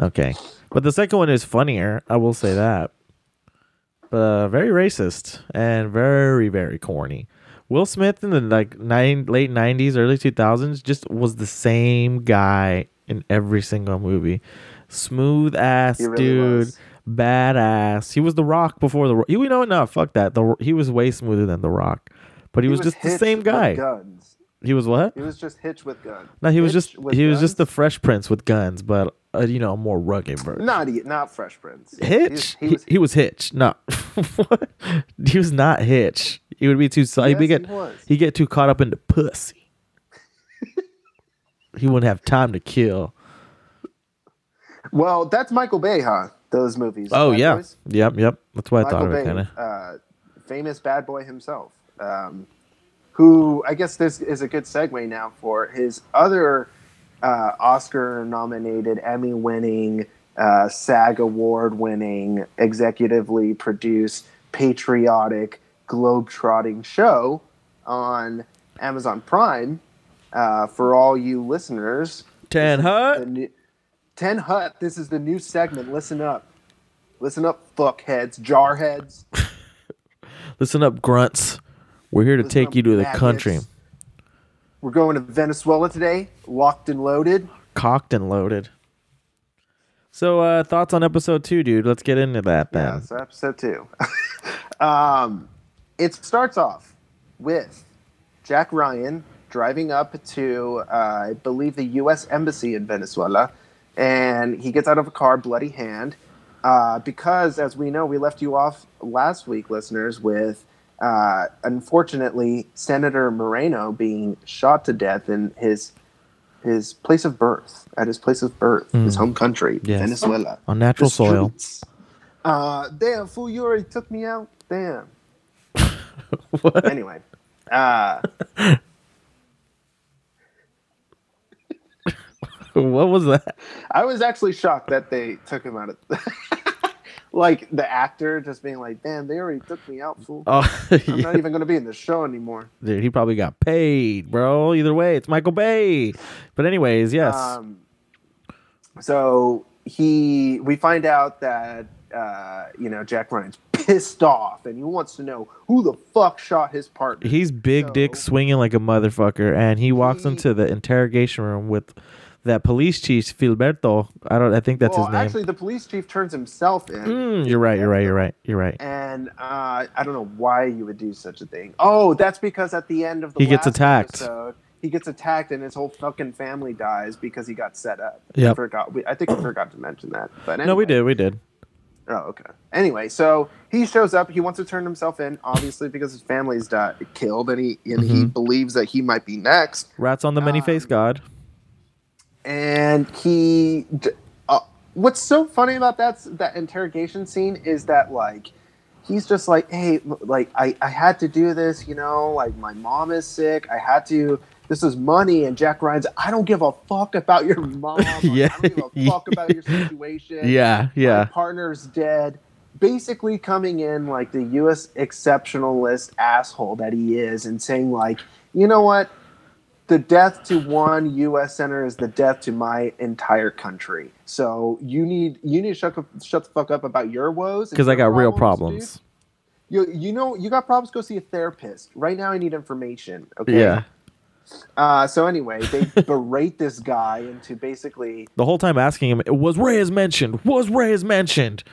okay. But the second one is funnier. I will say that. But uh, very racist and very very corny. Will Smith in the like nine, late nineties, early two thousands just was the same guy in every single movie. Smooth ass really dude, was. Badass. He was The Rock before The Rock. You know, no, fuck that. The, he was way smoother than The Rock. But he, he was, was just the same guy. Guns. He was what? He was just Hitch with guns. No, he Hitch was just he guns? was just the Fresh Prince with guns, but uh, you know, a more rugged version. Not not Fresh Prince. Hitch. He, he, was, he, he was Hitch. No, what? He was not Hitch. He would be too. Yes, he get he get too caught up into pussy. He wouldn't have time to kill. Well, that's Michael Bay, huh? Those movies. Oh yeah, boys? yep, yep. That's what Michael I thought of it. Kind of uh, famous bad boy himself. Um, Who I guess this is a good segue now for his other uh, Oscar-nominated, Emmy-winning, uh, SAG Award-winning, executively produced, patriotic, globe-trotting show on Amazon Prime. Uh, for all you listeners, Ten Hut, new, Ten Hut. This is the new segment. Listen up, listen up, fuckheads, jarheads. Listen up, grunts. We're here to Listen take you to madness. The country. We're going to Venezuela today, locked and loaded. Cocked and loaded. So uh, thoughts on episode two, dude. Let's get into that then. Yeah, so episode two. um, it starts off with Jack Ryan driving up to, uh, I believe, the U S Embassy in Venezuela. And he gets out of a car, bloody hand. Uh, because, as we know, we left you off last week, listeners, with... Uh, unfortunately, Senator Moreno being shot to death in his his place of birth, at his place of birth, mm. his home country, yes. Venezuela, on natural soil. Uh, damn fool, you already took me out. Damn. What? Anyway, uh, what was that? I was actually shocked that they took him out of. Like the actor just being like, damn, they already took me out, fool. Oh, yeah. I'm not even going to be in the show anymore. Dude, he probably got paid, bro. Either way, it's Michael Bay. But anyways, yes. Um, so he, we find out that, uh, you know, Jack Ryan's pissed off and he wants to know who the fuck shot his partner. He's big so, dick swinging like a motherfucker. And he walks he, into the interrogation room with... That police chief, Filberto, I don't. I think that's well, his name. Actually, the police chief turns himself in. Mm, you're right. You're right. You're right. You're right. And uh, I don't know why you would do such a thing. Oh, that's because at the end of the he last gets attacked. Episode, he gets attacked, and his whole fucking family dies because he got set up. Yeah, I forgot. We, I think I forgot to mention that. But anyway. No, we did. We did. Oh, okay. Anyway, so he shows up. He wants to turn himself in, obviously, because his family's died, killed, and he and mm-hmm. he believes that he might be next. Rats on the many-faced um, god. And he, uh, what's so funny about that that interrogation scene is that like, he's just like, hey, like I, I had to do this, you know, like my mom is sick, I had to. This is money, and Jack Ryan's. I don't give a fuck about your mom. yeah. I don't give a fuck about your situation. Yeah, yeah. My partner's dead. Basically, coming in like the U S exceptionalist asshole that he is, and saying like, you know what. The death to one U S senator is the death to my entire country. So you need you need to shut, shut the fuck up about your woes. Because I got problems, real problems. Dude. You you know you got problems. Go see a therapist right now. I need information. Okay. Yeah. Uh, so anyway, they berate this guy into basically the whole time asking him. Was Reyes mentioned? Was Reyes mentioned?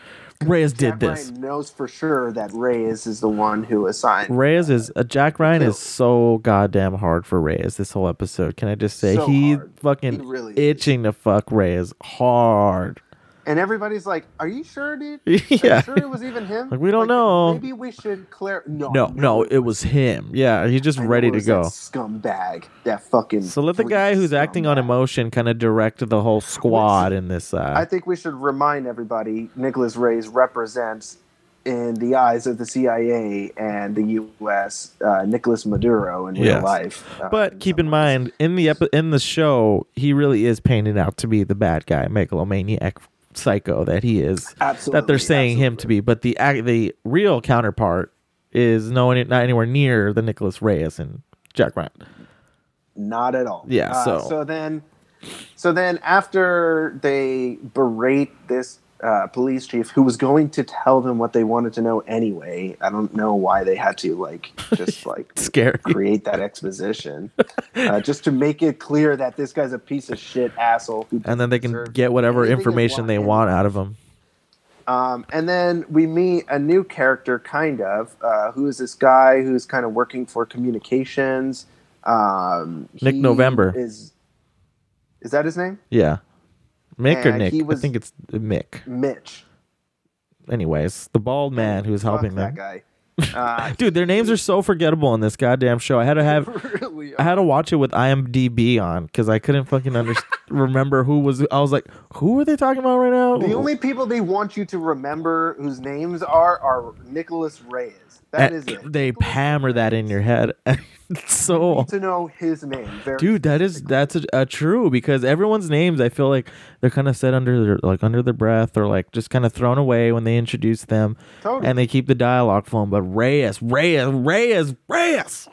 Reyes Jack did this. Ryan knows for sure that Reyes is the one who assigned. Reyes is uh, Jack Ryan is so goddamn hard for Reyes this whole episode. Can I just say so he's hard. fucking he really itching is. to fuck Reyes hard. And everybody's like, "Are you sure, dude? Yeah, Are you sure it was even him? Like we don't like, know. Maybe we should clear. No, no, no, it was him. Yeah, he's just I ready to go. That scumbag, that fucking. So let the guy who's scumbag. acting on emotion kind of direct the whole squad in this. Uh, I think we should remind everybody: Nicholas Reyes represents in the eyes of the C I A and the U S, uh, Nicholas Maduro in real yes. life. Uh, but keep in mind, in the epi- in the show, he really is painted out to be the bad guy, megalomaniac psycho that he is. Absolutely, that they're saying absolutely. him to be. But the the real counterpart is no not anywhere near the Nicholas Reyes and Jack Ryan. Not at all. Yeah. Uh, so so then, so then after they berate this Uh, police chief who was going to tell them what they wanted to know anyway. I don't know why they had to like just like Scary. create that exposition uh, just to make it clear that this guy's a piece of shit asshole. Who and then they can get whatever information they want out of him. Um, and then we meet a new character, kind of, uh, who is this guy who's kind of working for communications. Um, Nick he November is is that his name? Yeah. Mick and or Nick? He was I think it's Mick. Mitch. Anyways, the bald man who's helping them. That guy. Uh, Dude, their names are so forgettable on this goddamn show. I had to have, really I had to watch it with IMDb on because I couldn't fucking under- remember who was. I was like, who are they talking about right now? The only people they want you to remember whose names are are Nicholas Reyes. That and is it. They Nicholas hammer Reyes. that in your head. So you need to know his name, very dude. That is that's a, a true because everyone's names. I feel like they're kind of said under their like under their breath or like just kind of thrown away when they introduce them, totally. and they keep the dialogue flowing. But Reyes, Reyes, Reyes, Reyes.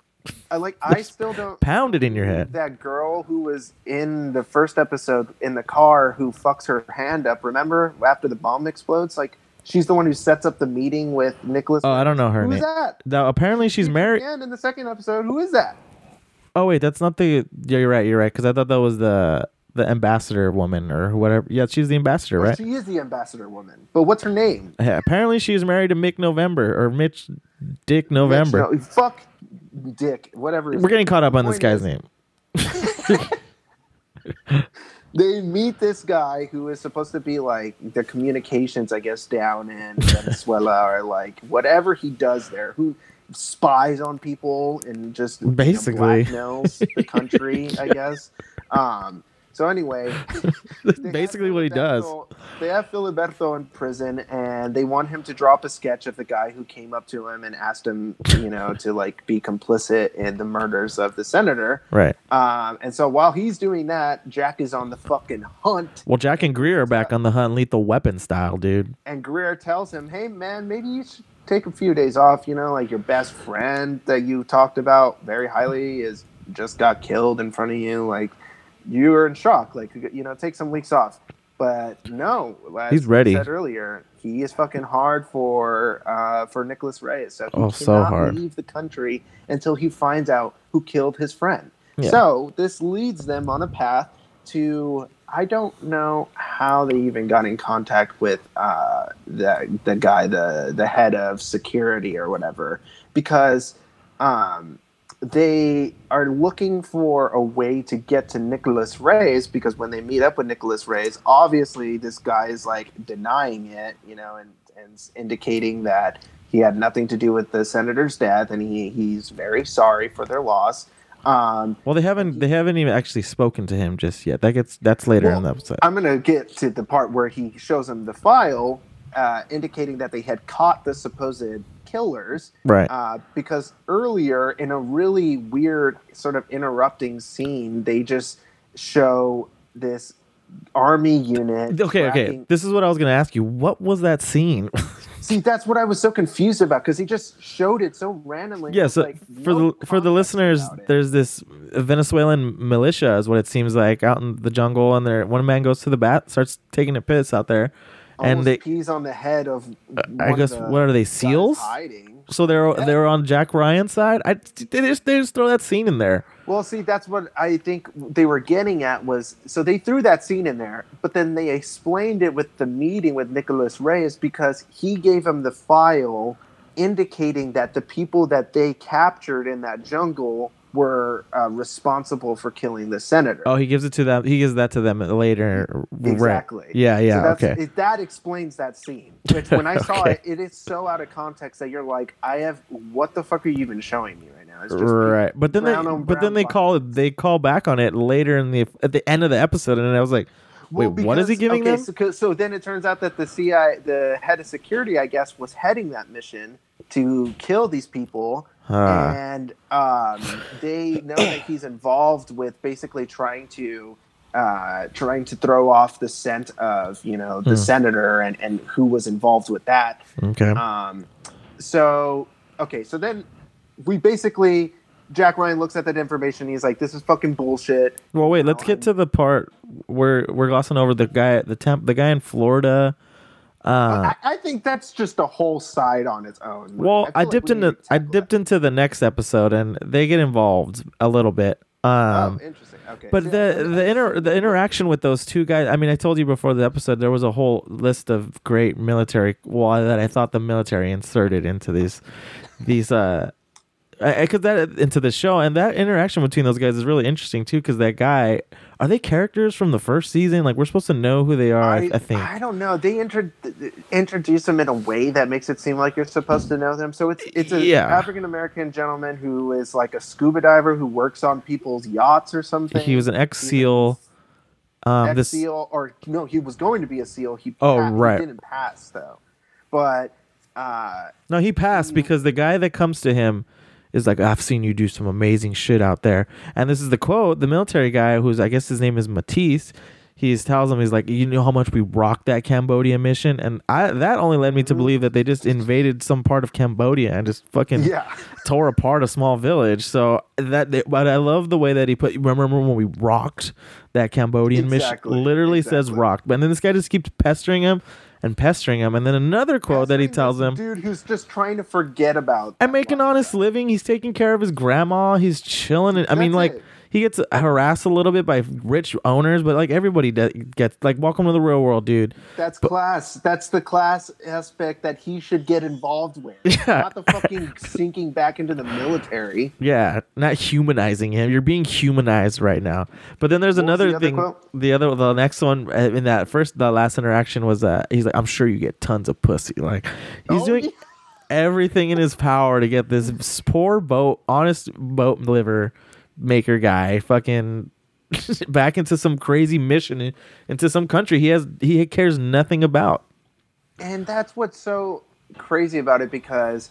I like. I still don't pound it in your head. That girl who was in the first episode in the car who fucks her hand up. Remember after the bomb explodes, like. She's the one who sets up the meeting with Nicholas. Oh, I don't know her name. Who is that? Now, apparently she's married. And in the second episode, who is that? Oh, wait, that's not the... Yeah, you're right, you're right. Because I thought that was the the ambassador woman or whatever. Yeah, she's the ambassador, well, right? She is the ambassador woman. But what's her name? Yeah, apparently she's married to Mick November or Mitch Dick November. Mitch, no, fuck Dick, whatever. We're getting caught up on this guy's name. They meet this guy who is supposed to be like the communications, I guess, down in Venezuela or like whatever he does there, who spies on people and just basically you know, blackmails the country, I guess. Um, so anyway, basically what he does. They have Filiberto in prison and they want him to drop a sketch of the guy who came up to him and asked him, you know, to like be complicit in the murders of the senator. Right. Um, and so while he's doing that, Jack is on the fucking hunt. Well, Jack and Greer are back on the hunt, Lethal Weapon style, dude. And Greer tells him, hey, man, maybe you should take a few days off. You know, like your best friend that you talked about very highly is just got killed in front of you. Like. You were in shock, like you know, take some weeks off. But no, as he's ready. I said earlier, he is fucking hard for uh, for Nicholas Reyes. So he oh, cannot so hard. leave the country until he finds out who killed his friend. Yeah. So this leads them on a path to I don't know how they even got in contact with uh, the the guy, the the head of security or whatever, because. Um, They are looking for a way to get to Nicholas Reyes because when they meet up with Nicholas Reyes, obviously this guy is like denying it, you know, and, and indicating that he had nothing to do with the senator's death, and he, he's very sorry for their loss. Um, well, they haven't they haven't even actually spoken to him just yet. That gets that's later well, in the episode. I'm gonna get to the part where he shows them the file, uh, indicating that they had caught the supposed. Killers, right? Uh, because earlier in a really weird sort of interrupting scene, they just show this army unit. Okay, cracking. okay. This is what I was going to ask you. What was that scene? See, that's what I was so confused about because he just showed it so randomly. Yeah. So like, for no the for the listeners, there's this Venezuelan militia, is what it seems like, out in the jungle, and there one man goes to the bat, starts taking a piss out there. And they pees on the head of. One I guess of the what are they SEALs? So they're yeah. they're on Jack Ryan's side. I they just they just throw that scene in there. Well, see, that's what I think they were getting at was so they threw that scene in there, but then they explained it with the meeting with Nicholas Reyes because he gave him the file indicating that the people that they captured in that jungle. Were uh, responsible for killing the senator. Oh, he gives it to them. He gives that to them later. Exactly. Right. Yeah, yeah. So that's, okay. It, that explains that scene. Which, when I okay. saw it, it is so out of context that you're like, I have. What the fuck are you even showing me right now? It's just right. Like, but then they, but then they call it. They call back on it later in the at the end of the episode, and I was like, Well, Wait, because, what is he giving okay, them? So, so then it turns out that the C I A, the head of security, I guess, was heading that mission to kill these people. Huh. And um, they know that he's involved with basically trying to uh, trying to throw off the scent of, you know, the hmm. senator and, and who was involved with that. Okay. Um, so, okay. So then we basically... Jack Ryan looks at that information. He's like, "This is fucking bullshit." Well, wait. Let's get to the part where we're glossing over the guy at the temp, the guy in Florida. Uh, I, I think that's just a whole side on its own. Well, I, I dipped like we into I dipped that. into the next episode, and they get involved a little bit. Um, oh, interesting. Okay. But yeah, the the inter the interaction with those two guys. I mean, I told you before the episode there was a whole list of great military well that I thought the military inserted into these these uh. I, I could that into the show, and that interaction between those guys is really interesting too. Because that guy, are they characters from the first season? Like we're supposed to know who they are. I, I think I don't know. They inter- introduce them in a way that makes it seem like you're supposed to know them. So it's it's an yeah. African American gentleman who is like a scuba diver who works on people's yachts or something. He was an ex SEAL. Um, ex SEAL, or no, he was going to be a SEAL. He oh passed. right, he didn't pass though. But uh, no, he passed he, because the guy that comes to him. Is like, I've seen you do some amazing shit out there. And this is the quote, the military guy, who's, I guess his name is Matisse, he tells him, he's like, you know how much we rocked that Cambodia mission? And I that only led me to believe that they just invaded some part of Cambodia and just fucking yeah. tore apart a small village. So that, they, but I love the way that he put, remember when we rocked that Cambodian exactly. mission? Literally exactly. says rocked. And then this guy just keeps pestering him. And pestering him, and then another quote pestering that he tells him, dude, who's just trying to forget about and make an honest living. He's taking care of his grandma. He's chilling. And, I mean, like it. he gets harassed a little bit by rich owners, but like everybody de- gets like, welcome to the real world, dude. That's but, class. That's the class aspect that he should get involved with. Yeah. Not the fucking sinking back into the military. Yeah, not humanizing him. You're being humanized right now. But then there's what another the thing. Quote? The other, the next one in that first, the last interaction was uh, he's like. I'm sure you get tons of pussy. Like he's oh, doing yeah. everything in his power to get this poor boat, honest boat liver maker guy fucking back into some crazy mission into some country he has he cares nothing about. And that's what's so crazy about it, because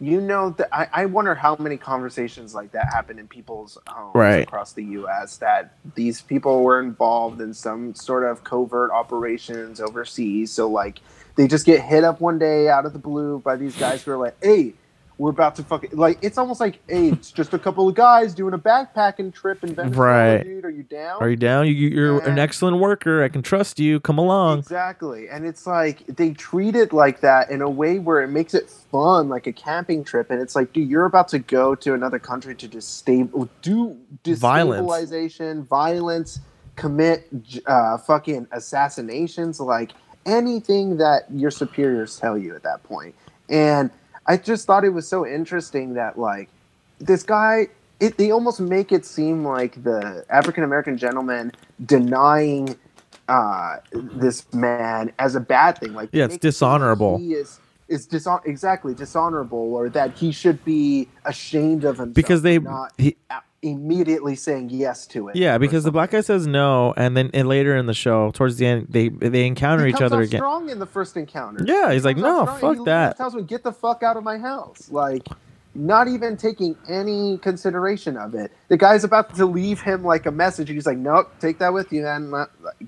you know that I, I wonder how many conversations like that happen in people's homes right. across the U S that these people were involved in some sort of covert operations overseas. So like they just get hit up one day out of the blue by these guys who are like, hey, we're about to fucking like it's almost like, hey, it's just a couple of guys doing a backpacking trip in Venezuela. Right. Dude, are you down? Are you down? You, you're and, an excellent worker. I can trust you. Come along. Exactly. And it's like they treat it like that in a way where it makes it fun, like a camping trip. And it's like, dude, you're about to go to another country to destabil- do destabilization, violence, violence commit uh, fucking assassinations, like anything that your superiors tell you at that point. And I just thought it was so interesting that, like, this guy, it, they almost make it seem like the African-American gentleman denying uh, this man as a bad thing. Like, yeah, it's dishonorable. It he is, is dishon- exactly dishonorable, or that he should be ashamed of himself. Because they... Not he, immediately saying yes to it. Yeah, because the black guy says no, and then and later in the show, towards the end, they they encounter each other again. He comes out strong in the first encounter. Yeah, he's like, no, fuck that. He tells him, get the fuck out of my house. Like, not even taking any consideration of it. The guy's about to leave him like a message, and he's like, nope, take that with you, man.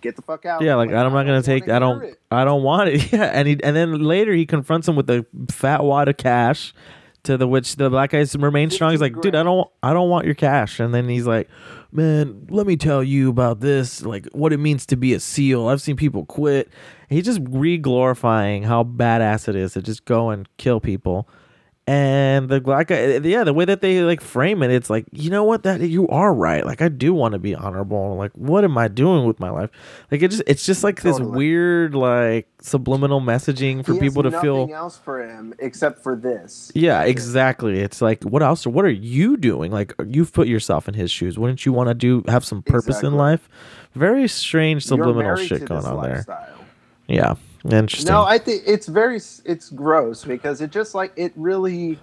Get the fuck out. Yeah, like, I'm not gonna take. I don't. I don't want it. Yeah, and he and then later he confronts him with a fat wad of cash. To the which the black guys remain strong. He's like, dude, I don't, I don't want your cash. And then he's like, man, let me tell you about this, like what it means to be a SEAL. I've seen people quit. And he's just re-glorifying how badass it is to just go and kill people. And the black guy, yeah, the way that they like frame it, it's like, you know what, that you are right. Like I do want to be honorable. Like what am I doing with my life? Like it just, it's just like totally. this weird like. Subliminal messaging for he people has to feel nothing else for him except for this. Yeah, exactly. It's like, what else? What are you doing? Like, you've put yourself in his shoes. Wouldn't you want to do have some purpose exactly. in life? Very strange subliminal shit going on lifestyle. there. Yeah, interesting. No, I think it's very it's gross because it just like it really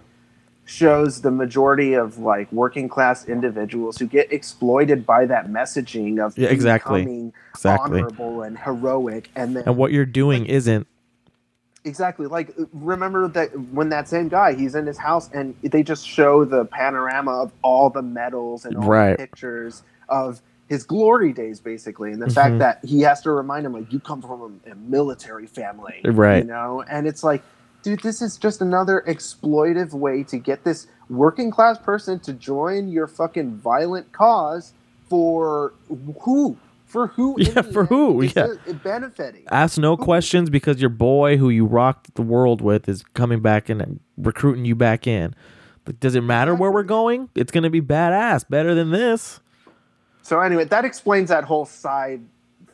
shows the majority of like working class individuals who get exploited by that messaging of yeah, exactly. becoming exactly. honorable and heroic. And then, and what you're doing like, isn't. Exactly. Like, remember that when that same guy, he's in his house and they just show the panorama of all the medals and all right. the pictures of his glory days, basically. And the mm-hmm. fact that he has to remind him, like, you come from a, a military family, right? You know? And it's like, dude, this is just another exploitive way to get this working class person to join your fucking violent cause for who? For who? Yeah, for who? Yeah. Benefiting. Ask no questions because your boy who you rocked the world with is coming back and recruiting you back in. Does it matter where we're going? It's going to be badass. Better than this. So anyway, that explains that whole side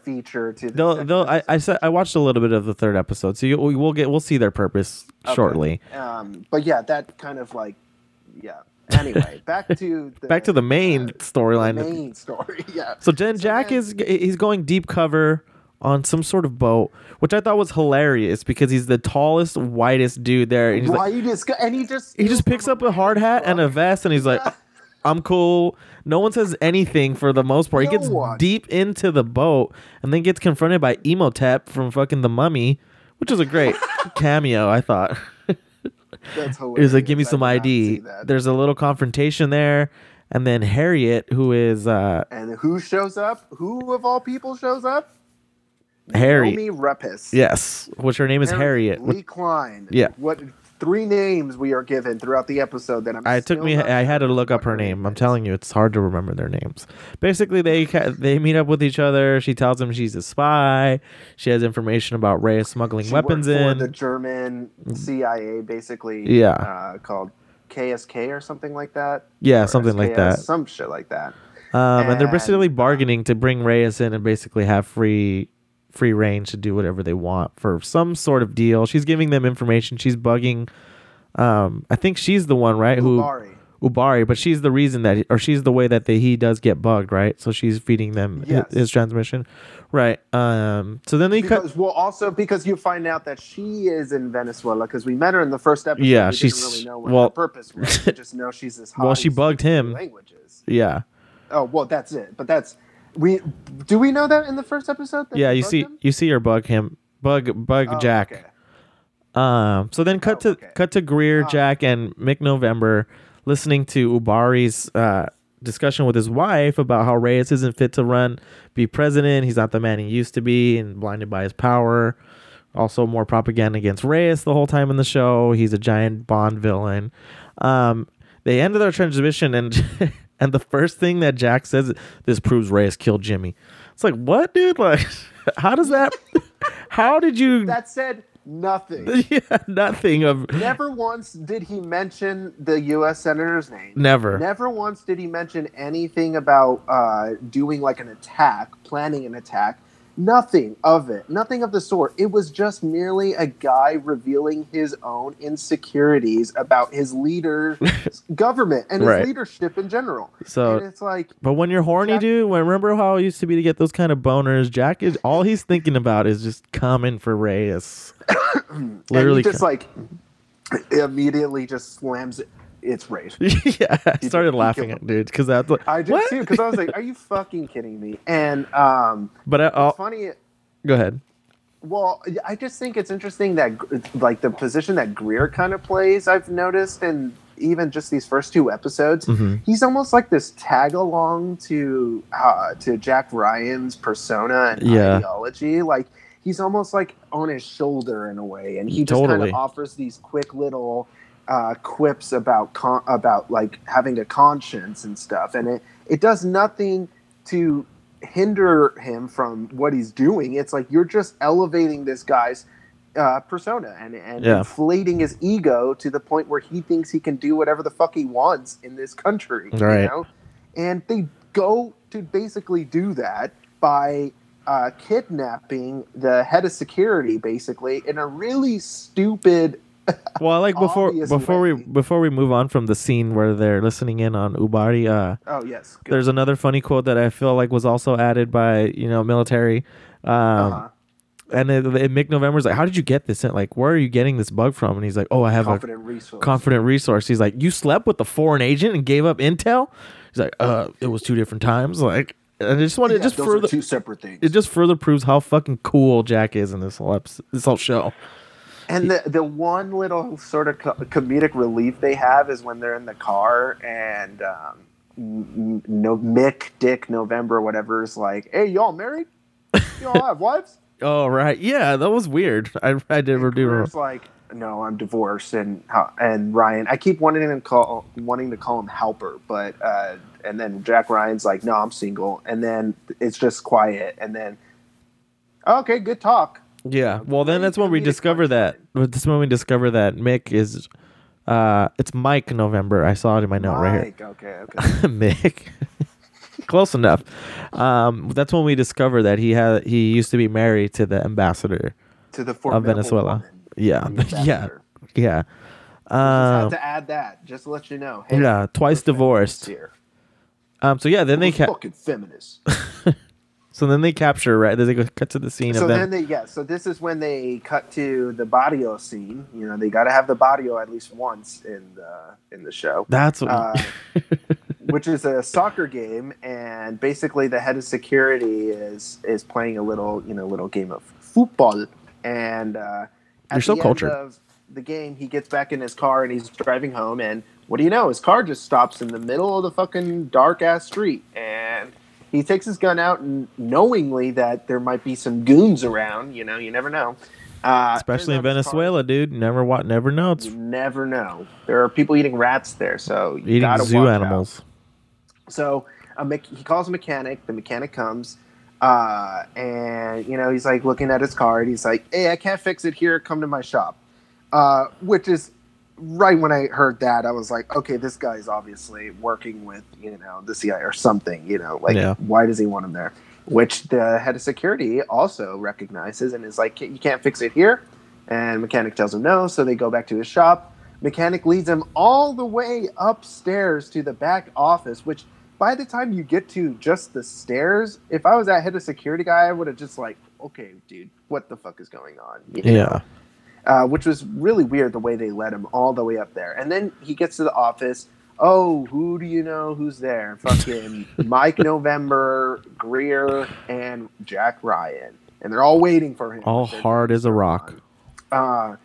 feature to the no, no, I, I, said, I watched a little bit of the third episode, so you, we'll get we'll see their purpose okay. shortly. Um, but yeah, that kind of like, yeah. Anyway, back to the, back to the main uh, storyline. Main story, yeah. So then so Jack then, is he's going deep cover on some sort of boat, which I thought was hilarious because he's the tallest, whitest dude there. And he's whitest, like, and he just he just picks up a hard hat and a vest, and he's like, yeah. "I'm cool." No one says anything for the most part. No he gets one. deep into the boat and then gets confronted by Emotep from fucking The Mummy, which was a great cameo, I thought. That's hilarious. It was like, give me some I D. There's a little confrontation there. And then Harriet, who is... Uh, and who shows up? Who of all people shows up? Harriet. Naomi Rapace. Yes. Which her name is Harriet. Lee Klein. Yeah. What three names we are given throughout the episode that I'm I took me. I had to look up her name. I'm telling you, it's hard to remember their names. Basically, they they meet up with each other. She tells him she's a spy. She has information about Ray smuggling she weapons in. She worked for the German C I A, basically. Yeah. Uh, called K S K or something like that. Yeah, or something S K S, like that. Some shit like that. Um, and, and they're basically bargaining to bring Reyes in and basically have free... free range to do whatever they want for some sort of deal. She's giving them information. She's bugging. Um, I think she's the one, right? Ubari. Who Ubari, but she's the reason that, or she's the way that they, he does get bugged, right? So she's feeding them yes. his, his transmission, right? Um, so then they because, cut. Well, also because you find out that she is in Venezuela because we met her in the first episode. Yeah, she didn't really know what well, her purpose was. We just know she's this. Well, she bugged him. Languages. Yeah. Oh well, that's it. But that's. We do we know that in the first episode? Yeah, you see, him? you see her bug him, bug bug oh, Jack. Okay. Um. So then cut oh, to okay. cut to Greer, oh. Jack, and Mick November listening to Ubari's uh, discussion with his wife about how Reyes isn't fit to run, be president. He's not the man he used to be, and blinded by his power. Also, more propaganda against Reyes the whole time in the show. He's a giant Bond villain. Um. They ended their transmission and. And the first thing that Jack says, this proves Reyes killed Jimmy. It's like, what, dude? Like, how does that? How did you? That said, nothing. Yeah, nothing of. Never once did he mention the U S senator's name. Never. Never once did he mention anything about uh, doing like an attack, planning an attack. Nothing of it. Nothing of the sort. It was just merely a guy revealing his own insecurities about his leader's government and his right. leadership in general. So, and it's like, but when you're horny, Jack, dude, when, remember how it used to be to get those kind of boners? Jack is all he's thinking about is just coming for Reyes. Literally, just com- like immediately just slams it. It's race. Yeah, I started laughing at dude because that's like, I did what? too because I was like, "Are you fucking kidding me?" And um, but I, it's funny. Go ahead. Well, I just think it's interesting that like the position that Greer kind of plays. I've noticed, and even just these first two episodes, mm-hmm. he's almost like this tag along to uh, to Jack Ryan's persona and yeah. ideology, like. He's almost like on his shoulder in a way, and he just totally. kind of offers these quick little uh, quips about con- about like having a conscience and stuff, and it, it does nothing to hinder him from what he's doing. It's like you're just elevating this guy's uh, persona and, and yeah. inflating his ego to the point where he thinks he can do whatever the fuck he wants in this country. Right. You know? And they go to basically do that by... Uh, kidnapping the head of security, basically, in a really stupid. Well, like before before way. we before we move on from the scene where they're listening in on Ubari. Uh, oh yes. Good. There's another funny quote that I feel like was also added by you know military. Um, uh-huh. and it, it Mick November's like, how did you get this in? Like, where are you getting this bug from? And he's like, oh, I have confident a resource. confident resource. He's like, you slept with a foreign agent and gave up intel? He's like, uh, it was two different times. Like, and I just wanted yeah, just those further are two separate things. It just further proves how fucking cool Jack is in this whole episode, this whole show. And the, the one little sort of co- comedic relief they have is when they're in the car and um, n- no, Mick, Dick, November, whatever is like, hey, y'all married? Y'all have wives? Oh, right. Yeah, that was weird. I, I never do remember. It's like, no, I'm divorced. And and Ryan, I keep wanting to call, wanting to call him helper, but uh, and then Jack Ryan's like, no, I'm single. And then it's just quiet. And then, okay, good talk. Yeah, well, then that's when we discover that. That's when we discover that Mick is, uh, it's Mike November. I saw it in my note Mike, right here. Okay, okay. Mick, close enough. Um, that's when we discover that he had he used to be married to the ambassador to the of Venezuela. Woman, yeah, yeah, yeah. Um, just had to add that just to let you know. Hey, yeah, twice divorced. Here. Um. So yeah, then we're they ca- fucking feminists. So then they capture, right? They go cut to the scene so of them. So then they, yeah. So this is when they cut to the barrio scene. You know, they got to have the barrio at least once in the in the show. That's what uh, which is a soccer game, and basically the head of security is is playing a little, you know, little game of football. And uh, at You're so the cultured. end of the game, he gets back in his car and he's driving home. And what do you know? His car just stops in the middle of the fucking dark ass street, and he takes his gun out, and knowingly that there might be some goons around. You know, you never know. Uh, Especially in Venezuela, dude. Never what? Never know. It's... You never know. There are people eating rats there, so you gotta watch out. Eating zoo animals. So a me- he calls a mechanic. The mechanic comes, uh, and you know he's like looking at his car, and he's like, "Hey, I can't fix it here. Come to my shop," uh, which is. Right when I heard that, I was like, okay, this guy's obviously working with, you know, the C I A or something, you know, like, yeah. Why does he want him there? Which the head of security also recognizes and is like, you can't fix it here. And mechanic tells him no, so they go back to his shop. Mechanic leads him all the way upstairs to the back office, which by the time you get to just the stairs, if I was that head of security guy, I would have just like, okay, dude, what the fuck is going on? You know? Yeah. Uh, which was really weird the way they led him all the way up there. And then he gets to the office. Oh, who do you know who's there? Fucking Mike November, Greer, and Jack Ryan. And they're all waiting for him. All hard as a rock. Uh,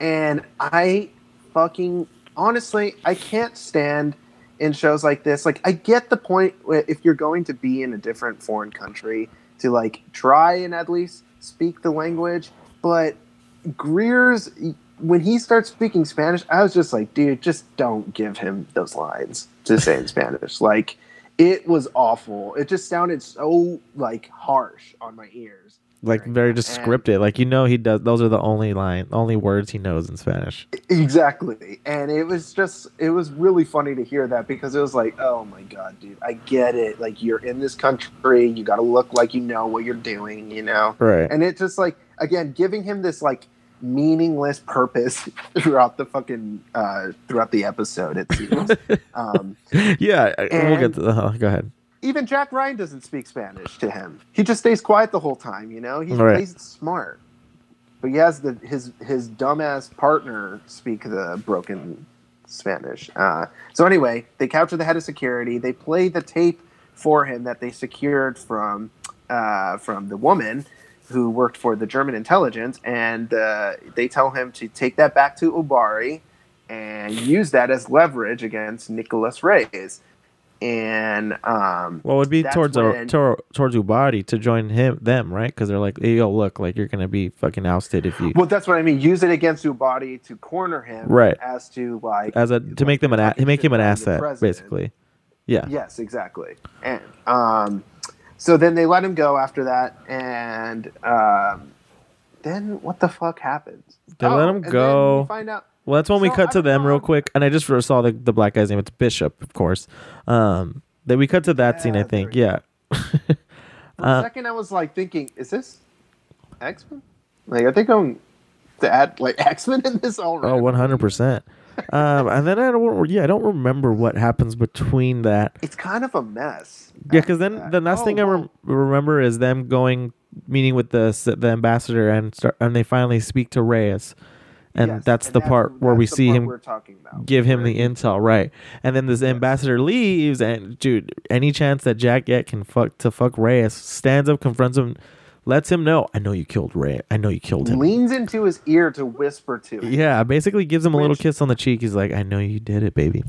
and I fucking, honestly, I can't stand in shows like this. Like, I get the point if you're going to be in a different foreign country to, like, try and at least speak the language. But... Greer's, when he starts speaking Spanish, I was just like, dude, just don't give him those lines to say in Spanish. Like, it was awful. It just sounded so, like, harsh on my ears. Like, right very now. just and, scripted. Like, you know, he does, those are the only line, only words he knows in Spanish. Exactly. And it was just, it was really funny to hear that because it was like, oh my God, dude, I get it. Like, you're in this country, you got to look like you know what you're doing, you know? Right. And it's just like, again, giving him this like meaningless purpose throughout the fucking uh, throughout the episode, it seems. Um, yeah, we'll get to the uh, go ahead. Even Jack Ryan doesn't speak Spanish to him. He just stays quiet the whole time. You know, he's, right. he's smart, but he has the his his dumbass partner speak the broken Spanish. Uh, so anyway, they capture the head of security. They play the tape for him that they secured from uh, from the woman who worked for the German intelligence, and uh, they tell him to take that back to Ubari and use that as leverage against Nicholas Reyes. And um, well, it would be towards when, a, tor- towards Ubari to join him them, right? Because they're like, hey, yo, look, like you're gonna be fucking ousted if you. Well, that's what I mean. Use it against Ubari to corner him, right? As to like as a to like, make them an a- make him an asset, basically. Yeah. Yes, exactly. And um. So then they let him go after that, and um, then what the fuck happens? They oh, let him go. We find out. Well, that's when so we cut I to them know. real quick, and I just saw the, the black guy's name. It's Bishop, of course. Um, then we cut to that yeah, scene, I think. Yeah. For uh, a second, I was like thinking, is this X-Men? Like, are they going to add like X-Men in this already? Oh, one hundred percent. um, and then I don't, yeah, I don't remember what happens between that. It's kind of a mess. Yeah, because then that. the last oh, thing I re- remember is them going meeting with the the ambassador, and start, and they finally speak to Reyes. And yes, that's and the that's, part that's where we see him give him the intel, right? And then this ambassador leaves, and dude, any chance that Jack Yet can fuck to fuck Reyes stands up, confronts him, lets him know, I know you killed Reyes. I know you killed him. Leans into his ear to whisper to him. Yeah, basically gives him a which, little kiss on the cheek. He's like, I know you did it, baby.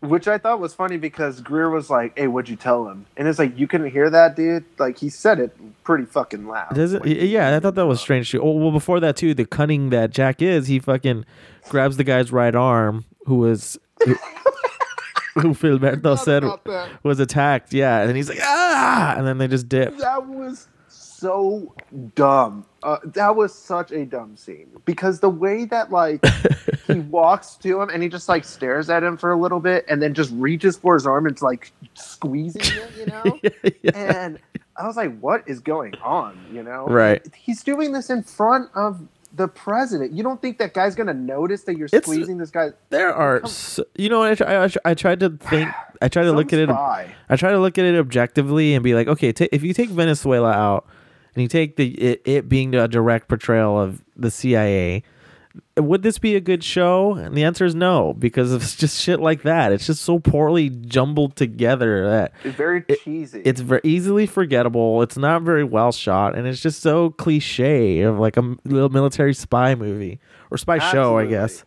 Which I thought was funny because Greer was like, hey, what'd you tell him? And it's like, you couldn't hear that, dude? Like, he said it pretty fucking loud. Does it, like, yeah, I thought that was strange, too. Oh, well, before that, too, the cunning that Jack is, he fucking grabs the guy's right arm, who was... Who, who Filberto said was attacked, yeah. And he's like, ah! And then they just dip. That was so dumb. Uh, that was such a dumb scene. Because the way that, like... He walks to him and he just like stares at him for a little bit and then just reaches for his arm and is like squeezing it, you know? yeah, yeah. And I was like, what is going on, you know? Right. He's doing this in front of the president. You don't think that guy's going to notice that you're it's, squeezing this guy? There are, so, you know, I, I, I tried to think, I tried to look at it. I tried to look at it objectively and be like, okay, t- if you take Venezuela out and you take the it, it being a direct portrayal of the C I A, would this be a good show? And the answer is no, because it's just shit like that. It's just so poorly jumbled together that it's very it, cheesy. It's very easily forgettable. It's not very well shot, and it's just so cliche of like a little military spy movie or spy Absolutely. show, I guess.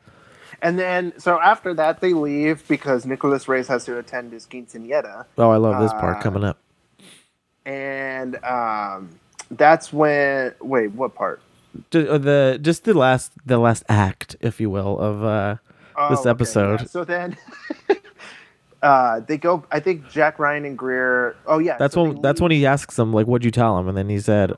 And then, so after that, they leave because Nicholas Reyes has to attend his quinceañera. Oh, I love this uh, part coming up. And um, that's when. Wait, what part? The just the last the last act, if you will, of uh, oh, this episode. Okay, yeah. So then uh, they go. I think Jack Ryan and Greer. Oh yeah, that's so when that's when he asks him like, "What'd you tell him?" And then he said,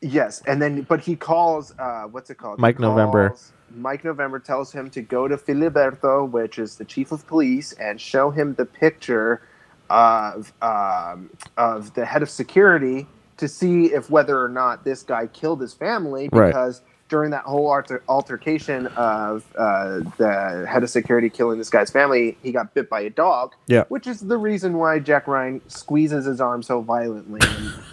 "Yes." And then, but he calls. Uh, what's it called? Mike calls, November. Mike November tells him to go to Filiberto, which is the chief of police, and show him the picture of um, of the head of security. To see if whether or not this guy killed his family, because right. during that whole alter- altercation of uh, the head of security killing this guy's family, he got bit by a dog, yeah. which is the reason why Jack Ryan squeezes his arm so violently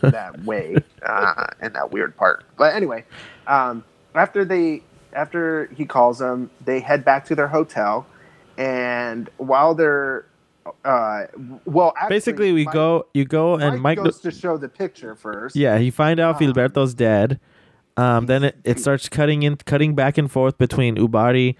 in that way, uh, and that weird part. But anyway, um, after they after he calls them, they head back to their hotel, and while they're Uh, well, actually, basically, we Mike, go. You go, and Mike, Mike goes no- to show the picture first. Yeah, he find out um, Filiberto's dead. Um, then it, it starts cutting in, cutting back and forth between Ubari,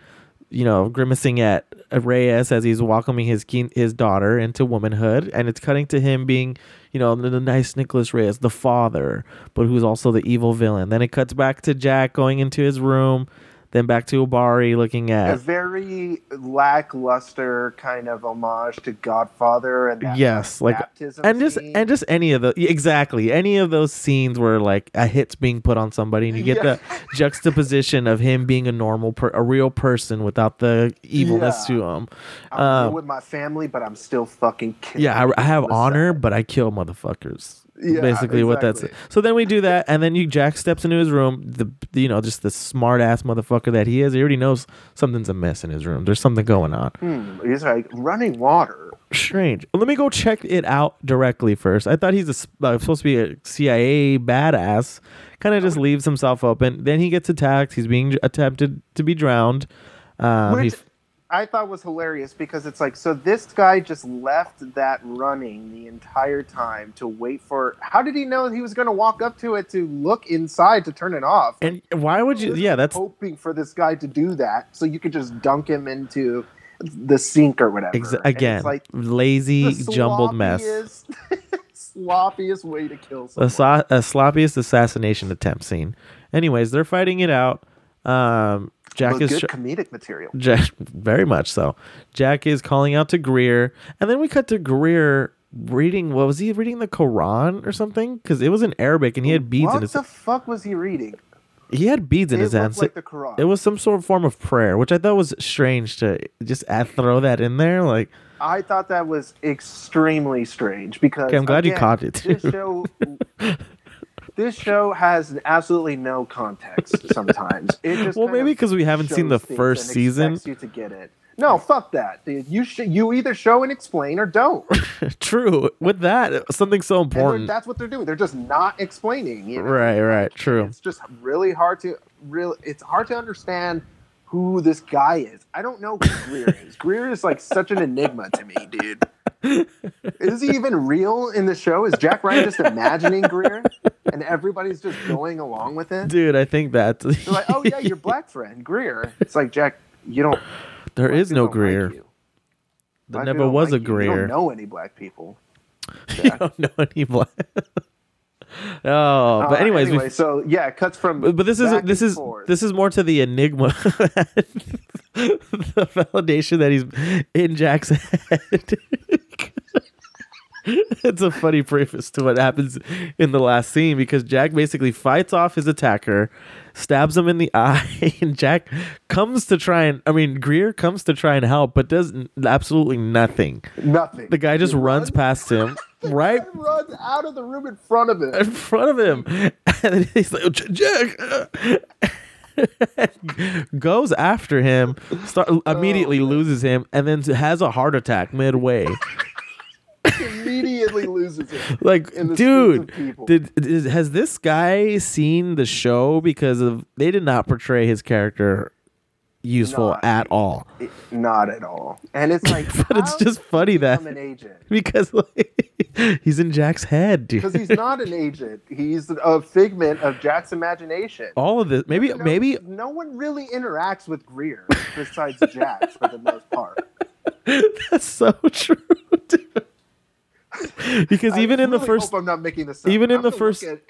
you know, grimacing at Reyes as he's welcoming his keen, his daughter into womanhood, and it's cutting to him being, you know, the, the nice Nicholas Reyes, the father, but who's also the evil villain. Then it cuts back to Jack going into his room. Then back to Ubari looking at... A very lackluster kind of homage to Godfather and that yes, like, baptism and just scene. And just any of the... Exactly. Any of those scenes where like a hit's being put on somebody and you get yeah. the juxtaposition of him being a normal, per, a real person without the evilness yeah. to him. I'm um, with my family, but I'm still fucking killing. Yeah, I, I have honor, but I kill motherfuckers. Yeah, basically exactly. what that's so then we do that and then you Jack steps into his room, the you know just the smart ass motherfucker that he is, he already knows something's amiss in his room, there's something going on. hmm, he's like running water, strange. Let me go check it out directly first. I thought he's a, uh, supposed to be a C I A badass, kind of just leaves himself open. Then he gets attacked, he's being attempted to be drowned, um Which- he's I thought was hilarious because it's like, so this guy just left that running the entire time to wait for, how did he know he was going to walk up to it to look inside to turn it off? And why would you, yeah, that's hoping for this guy to do that so you could just dunk him into the sink or whatever. Ex- again, it's like lazy jumbled mess. Sloppiest way to kill someone. A, so- a sloppiest assassination attempt scene. Anyways, they're fighting it out. Um, Jack well, is good comedic material. Jack, very much so. Jack is calling out to Greer, and then we cut to Greer reading. What was he reading? The Quran or something? Because it was in Arabic, and he had beads what in his. What the fuck was he reading? He had beads it in his hands. Like the Quran. It was some sort of form of prayer, which I thought was strange to just add, throw that in there. Like I thought that was extremely strange because okay, I'm glad again, you caught it. Too. This show This show has absolutely no context sometimes. It just well, maybe because we haven't seen the first season. You to get it. No, fuck that, dude. You sh- you either show and explain or don't. True. With that, something so important. That's what they're doing. They're just not explaining. You know? Right, right. True. It's just really hard to really. It's hard to understand who this guy is. I don't know who Greer is. Greer is like such an enigma to me, dude. Is he even real in the show? Is Jack Ryan just imagining Greer and everybody's just going along with it? Dude, I think that's they're like, oh yeah, your black friend Greer. It's like, Jack, you don't. There is no Greer. Like there never was like a Greer. You. you don't know any black people. You don't know any black. Oh, but anyways, uh, anyway, so yeah, it cuts from. But, but this is this is forth. This is more to the enigma, the validation that he's in Jack's head. It's a funny preface to what happens in the last scene, because Jack basically fights off his attacker, stabs him in the eye, and Jack comes to try and I mean Greer comes to try and help, but does absolutely nothing. Nothing. The guy just he runs, runs past him. Right, runs out of the room in front of him. In front of him, and he's like, Jack, goes after him, start immediately oh, loses him, and then has a heart attack midway. Immediately loses him. Like, dude, did is, has this guy seen the show? Because of they did not portray his character useful not, at all. It, not at all. And it's like, but it's just funny that I'm an agent because like. He's in Jack's head, dude. Because he's not an agent. He's a figment of Jack's imagination. All of this. Maybe, no, maybe. No one really interacts with Greer besides Jack for the most part. That's so true, dude. Because I even really in the first. Hope I'm not making this up. Even in I'm the first. At...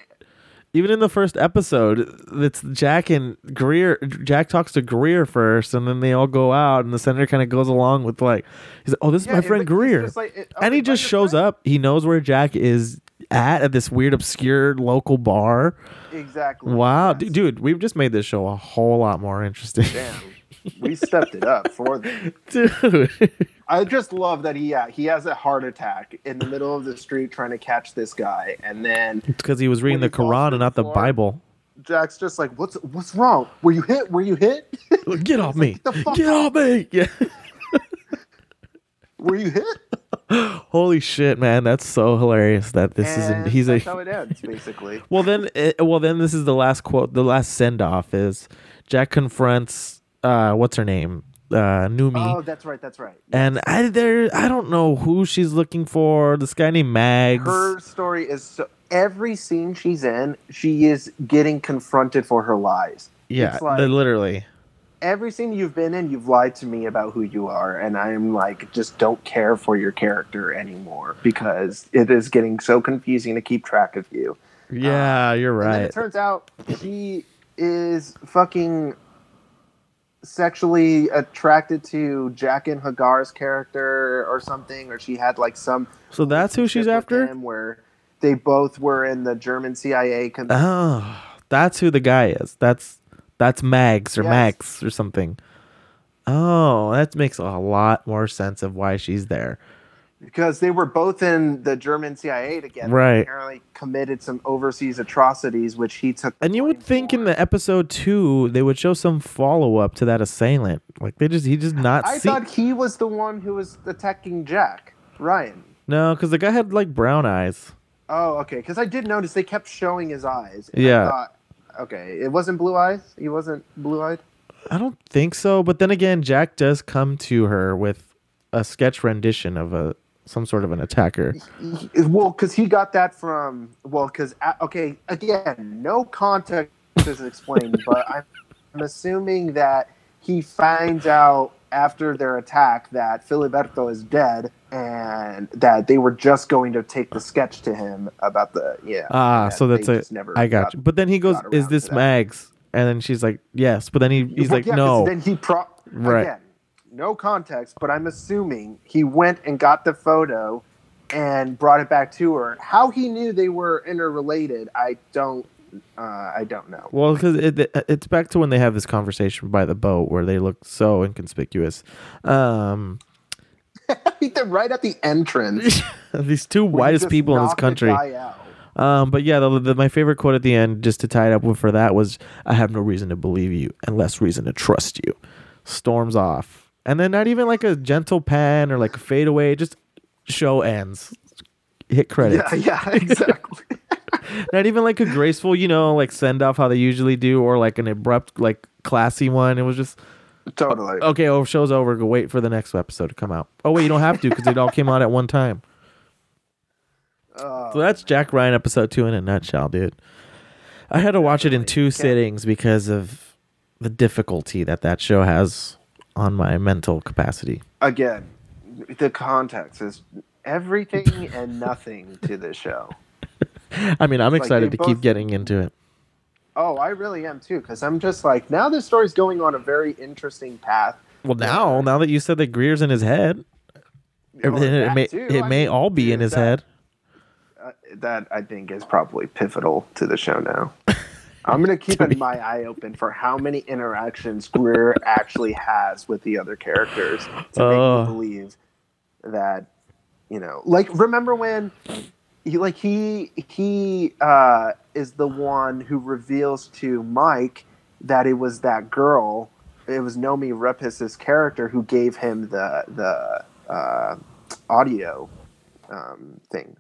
Even in the first episode, it's Jack and Greer. Jack talks to Greer first, and then they all go out, and the senator kind of goes along with like, he's like, "Oh, this is yeah, my friend like, Greer," like, it, oh, and he just shows friend? up. He knows where Jack is at at this weird, obscure local bar. Exactly. Wow, yes. D- dude, we've just made this show a whole lot more interesting. Damn, we stepped it up for them, dude. I just love that he uh, he has a heart attack in the middle of the street trying to catch this guy, and then it's because he was reading the Quran and not the Bible. Jack's just like, "What's what's wrong? Were you hit? Were you hit? Get off me! Like, Get off me! Yeah. Were you hit?" Holy shit, man! That's so hilarious that this and is he's that's a. How it ends, basically. Well then, it, well then, this is the last quote. The last send off is Jack confronts uh, what's her name. Uh, Numi. Oh, that's right, that's right. And I there, I don't know who she's looking for. This guy named Mags. Her story is so, every scene she's in, she is getting confronted for her lies. Yeah, it's like, literally. Every scene you've been in, you've lied to me about who you are, and I am like, just don't care for your character anymore because it is getting so confusing to keep track of you. Yeah, um, you're right. And then it turns out she is fucking. Sexually attracted to Jacqueline Hagar's character or something, or she had like some. So that's who she's after. Where they both were in the German C I A. Con- oh, that's who the guy is. That's that's Mags or yes. Max or something. Oh, that makes a lot more sense of why she's there. Because they were both in the German C I A together. Right. Apparently committed some overseas atrocities, which he took. And you would think for. in the episode two, they would show some follow-up to that assailant. Like, they just, he just not I see- thought he was the one who was attacking Jack, Ryan. No, because the guy had, like, brown eyes. Oh, okay. Because I did notice they kept showing his eyes. Yeah. I thought, okay, it wasn't blue eyes? He wasn't blue-eyed? I don't think so. But then again, Jack does come to her with a sketch rendition of a... some sort of an attacker. Well, because he got that from... Well, because... Okay, again, no context is explained, but I'm, I'm assuming that he finds out after their attack that Filiberto is dead and that they were just going to take the sketch to him about the... Yeah. Ah, so that's a... Never I got, got you. But then he goes, is this Mags? And then she's like, yes. But then he, he's well, like, yeah, no. Then he... Pro- right. Again, no context, but I'm assuming he went and got the photo and brought it back to her. How he knew they were interrelated, I don't, uh, I don't know. Well, because it, it, it's back to when they have this conversation by the boat where they look so inconspicuous. Um, They're right at the entrance. These two whitest people in this country. Um, but yeah, the, the, my favorite quote at the end, just to tie it up with for that, was, "I have no reason to believe you and less reason to trust you." Storms off. And then not even like a gentle pan or like a fade away, just show ends. Hit credits. Yeah, yeah, exactly. Not even like a graceful, you know, like send off how they usually do, or like an abrupt, like classy one. It was just totally okay. Oh, show's over. Go wait for the next episode to come out. Oh wait, you don't have to, because it all came out at one time. Oh, so that's Jack Ryan episode two in a nutshell, dude. I had to watch it in two sittings because of the difficulty that that show has on my mental capacity. Again, the context is everything and nothing to this show. I mean, I'm it's excited like to both, keep getting into it. Oh, I really am too, because I'm just like, now this story's going on a very interesting path. Well, now, now that you said that Greer's in his head, it, it may, it may mean, all be in his that, head. Uh, that, I think, is probably pivotal to the show now. I'm going to keep to my eye open for how many interactions Greer actually has with the other characters to oh. make me believe that, you know, like, remember when... He, like he he uh, is the one who reveals to Mike that it was that girl, it was Naomi Rapace's character who gave him the the uh, audio um, thing,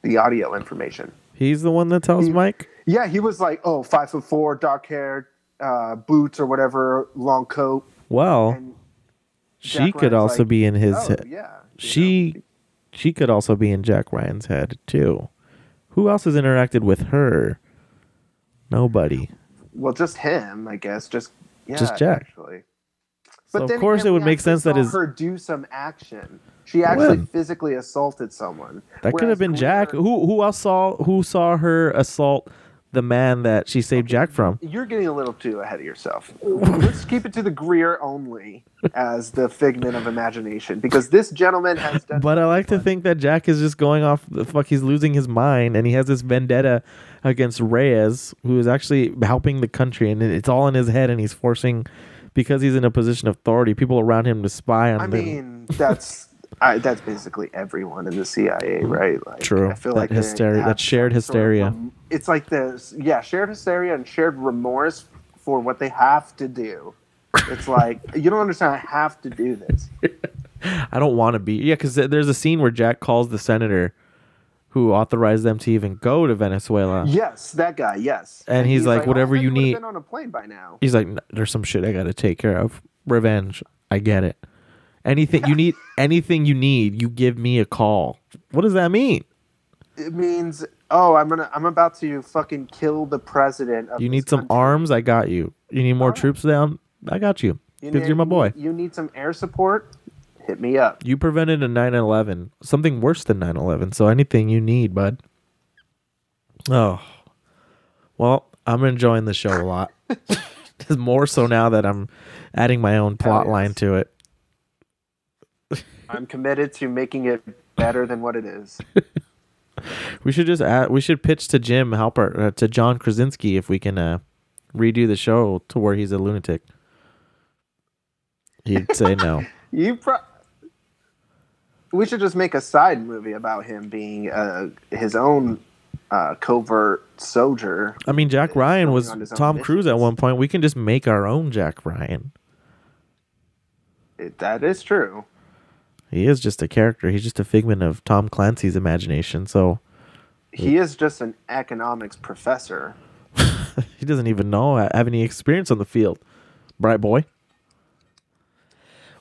the audio information. He's the one that tells he, Mike. Yeah, he was like, "Oh, five foot four, dark hair, uh, boots or whatever, long coat." Well, she could also like, be in his. Oh, yeah, she. Know. She could also be in Jack Ryan's head, too. Who else has interacted with her? Nobody. Well, just him, I guess. Just, yeah, just Jack. Actually. But so then of course, again, it would make sense that his... her do some action. She actually when? physically assaulted someone. That could have been Greer... Jack. Who who else saw who saw her assault the man that she saved Jack from? You're getting a little too ahead of yourself. Let's keep it to the Greer only as the figment of imagination, because this gentleman has done. But I like fun. to think that Jack is just going off the fuck. He's losing his mind, and he has this vendetta against Reyes, who is actually helping the country, and it's all in his head, and he's forcing, because he's in a position of authority, people around him to spy on I them. I mean, that's I, that's basically everyone in the C I A, right? Like, true. I feel that like hysteria, that shared hysteria. Sort of, it's like this, yeah, shared hysteria and shared remorse for what they have to do. It's like, you don't understand. I have to do this. I don't want to be. Yeah, because there's a scene where Jack calls the senator who authorized them to even go to Venezuela. Yes, that guy. Yes. And, and he's, he's like, like, whatever oh, you need. Been on a plane by now. He's like, there's some shit I got to take care of. Revenge. I get it. Anything you need, anything you need, you give me a call. What does that mean? It means, oh, I'm gonna, I'm about to fucking kill the president. Of you need some country. Arms, I got you. You need more All troops right. down, I got you. Because you you're my boy. You need some air support, hit me up. You prevented a nine eleven, something worse than nine eleven. So anything you need, bud. Oh, well, I'm enjoying the show a lot. More so now that I'm adding my own plot line to it. I'm committed to making it better than what it is. We should just add, we should pitch to Jim Halpert uh, to John Krasinski if we can uh, redo the show to where he's a lunatic. He'd say no. You pro- we should just make a side movie about him being uh, his own uh, covert soldier. I mean, Jack Ryan was Tom Cruise at one point. We can just make our own Jack Ryan. It, that is true. He is just a character. He's just a figment of Tom Clancy's imagination. So he is just an economics professor. He doesn't even know have any experience on the field. Bright boy.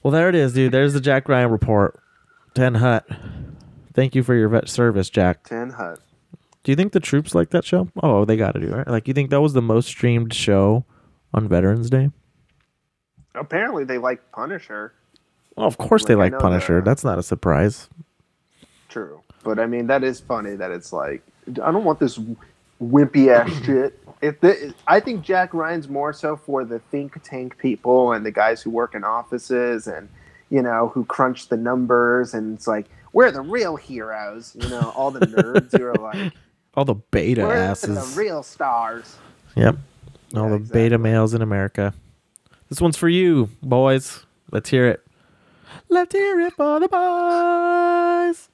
Well, there it is, dude. There's the Jack Ryan report. Ten Hut. Thank you for your vet service, Jack. Ten Hut. Do you think the troops like that show? Oh, they got to do it. Right? Like, you think that was the most streamed show on Veterans Day? Apparently, they like Punisher. Well, of course like, they like Punisher. That. That's not a surprise. True. But, I mean, that is funny that it's like, I don't want this wimpy-ass shit. If the, I think Jack Ryan's more so for the think tank people and the guys who work in offices and, you know, who crunch the numbers. And it's like, we're the real heroes. You know, all the nerds who are like... All the beta we're asses. We're the real stars. Yep. All yeah, the exactly. beta males in America. This one's for you, boys. Let's hear it. Let's hear it for the boys.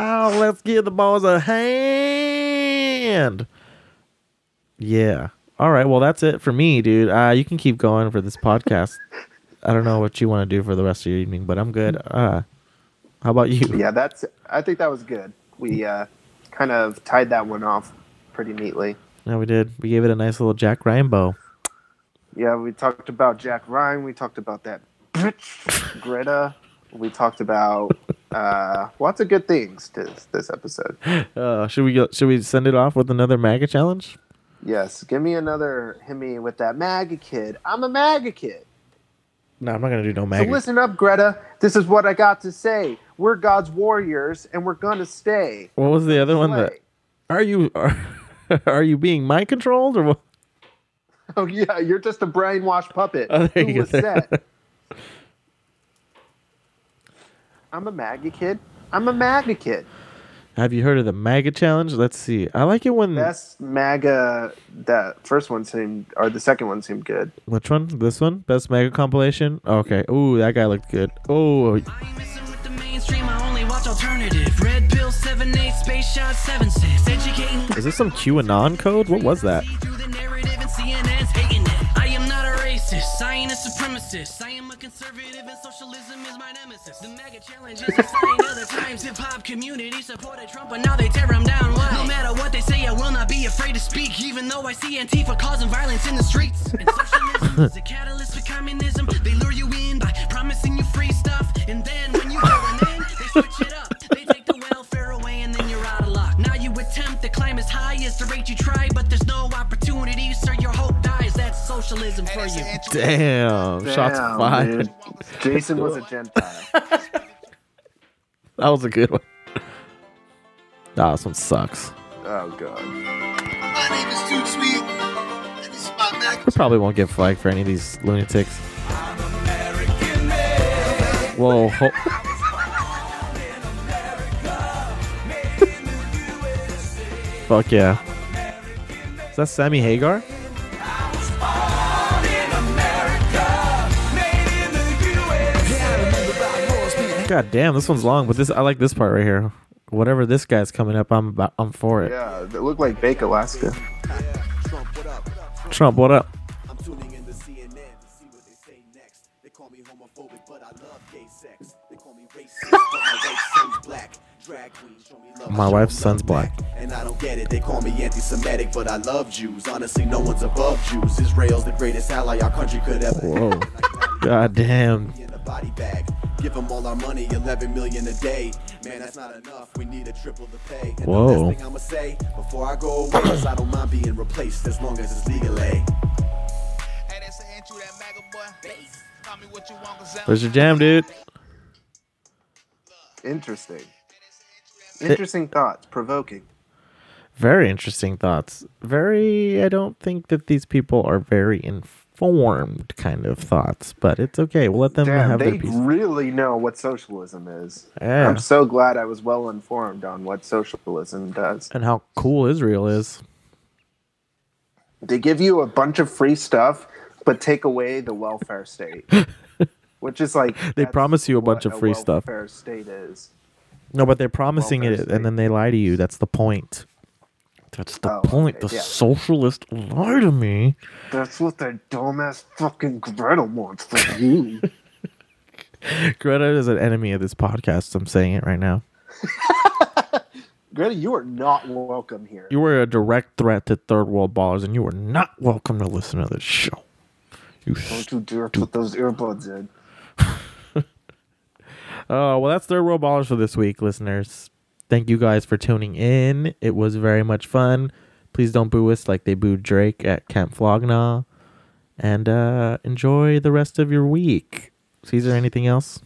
Oh, let's give the boys a hand. Yeah. All right. Well, that's it for me, dude. Uh, you can keep going for this podcast. I don't know what you want to do for the rest of your evening, but I'm good. Uh, how about you? Yeah, that's. I think that was good. We uh, kind of tied that one off pretty neatly. Yeah, we did. We gave it a nice little Jack Ryan bow. Yeah, we talked about Jack Ryan. We talked about that bitch, Greta. We talked about uh, lots of good things this this episode. Uh, should we go? Should we send it off with another MAGA challenge? Yes, give me another hit me with that MAGA kid. I'm a MAGA kid. No, I'm not going to do no MAGA. So listen up, Greta. This is what I got to say. We're God's warriors, and we're going to stay. What was the other Play. one? That Are you are, are you being mind controlled or what? Oh, yeah, you're just a brainwashed puppet. Oh, there Who you was go. Set? I'm a MAGA kid. I'm a MAGA kid. Have you heard of the MAGA challenge? Let's see. I like it when best MAGA. That first one seemed, or the second one seemed good. Which one? This one? Best MAGA compilation. Okay. Ooh, that guy looked good. Oh. I ain't messing with the mainstream. I only watch alternative. Red pill seven eight space shot seven six. Educating. Is this some QAnon code? What was that? I am not a racist. I ain't a supremacist. I am a conservative, and socialism is my nemesis. The MAGA challenge is a sign of the times. Hip hop community supported Trump, but now they tear him down. Why? No matter what they say, I will not be afraid to speak, even though I see Antifa causing violence in the streets. And socialism is a catalyst for communism. They lure you in by promising you free stuff, and then when you go in, they switch it up. They take the welfare away, and then you're out of luck. Now you attempt to climb as high as the rate you try, but there's no opportunity, so your hope dies. That's socialism for you. Damn, Damn shots fired. Dude. Jason was a Gentile. That was a good one. Nah, this one sucks. Oh, God. My name is Too Sweet. And this is my Mac. We probably won't get flagged for any of these lunatics. I'm American man. Whoa. Ho- Fuck yeah. Is that Sammy Hagar? I was born in America, made in the U S A. God damn, this one's long, but this I like this part right here. Whatever this guy's coming up, I'm about, I'm for it. Yeah, it looked like Bake Alaska. Trump, what up? Trump, what up? I'm tuning in to C N N to see what they say next. They call me homophobic, but I love gay sex. They call me racist, but my race is black. Drag queen, show me love. My wife's son's black. And I don't get it, they call me anti-Semitic, but I love Jews. Honestly, no one's above Jews. Israel's the greatest ally our country could ever. Whoa. God damn. In a body bag. Give them all our money, eleven million a day. Man, that's not enough. We need a triple to pay. And Whoa. the last thing I'ma say before I go away is I don't mind being replaced as long as it's legal aid. Hey, that's the intro, that MAGA boy. Tell me what you want, cause there's your jam, dude. Interesting. Interesting it, thoughts, provoking. Very interesting thoughts. Very, I don't think that these people are very informed kind of thoughts, but it's okay. We'll let them Damn, have they their piece. Really know what socialism is. Yeah. I'm so glad I was well informed on what socialism does. And how cool Israel is. They give you a bunch of free stuff, but take away the welfare state. Which is like... They promise you a bunch of free stuff. Welfare state is. No, but they're promising it, state. and then they lie to you. That's the point. That's the oh, point. Okay, the yeah. socialists lie to me. That's what that dumbass fucking Greta wants from you. Greta is an enemy of this podcast. I'm saying it right now. Greta, you are not welcome here. You are a direct threat to third world ballers, and you are not welcome to listen to this show. You Don't you dare put those earbuds in. Oh, uh, well, that's Third World Ballers for this week, listeners. Thank you guys for tuning in. It was very much fun. Please don't boo us like they booed Drake at Camp Flogna. And uh, enjoy the rest of your week. Caesar, anything else?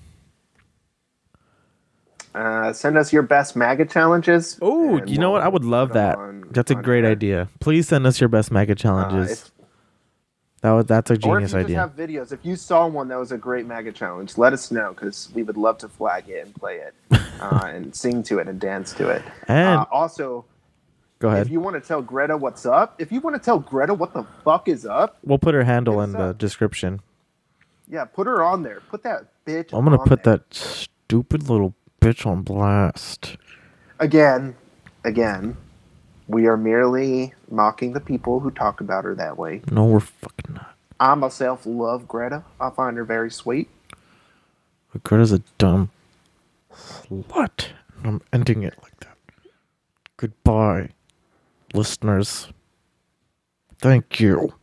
Uh, send us your best MAGA challenges. Oh, you know we'll what? I would love that. On, that's a great there. idea. Please send us your best MAGA challenges. Uh, That was, that's a genius or if you idea. Just have videos. If you saw one that was a great MAGA challenge, let us know because we would love to flag it and play it uh, and sing to it and dance to it. And uh, also, go ahead. If you want to tell Greta what's up, if you want to tell Greta what the fuck is up, we'll put her handle in the description. Yeah, put her on there. Put that bitch. I'm gonna on put there. that stupid little bitch on blast. again, again, we are merely mocking the people who talk about her that way. No, we're fucking not. I myself love Greta. I find her very sweet. But Greta's a dumb slut. I'm ending it like that. Goodbye, listeners. Thank you.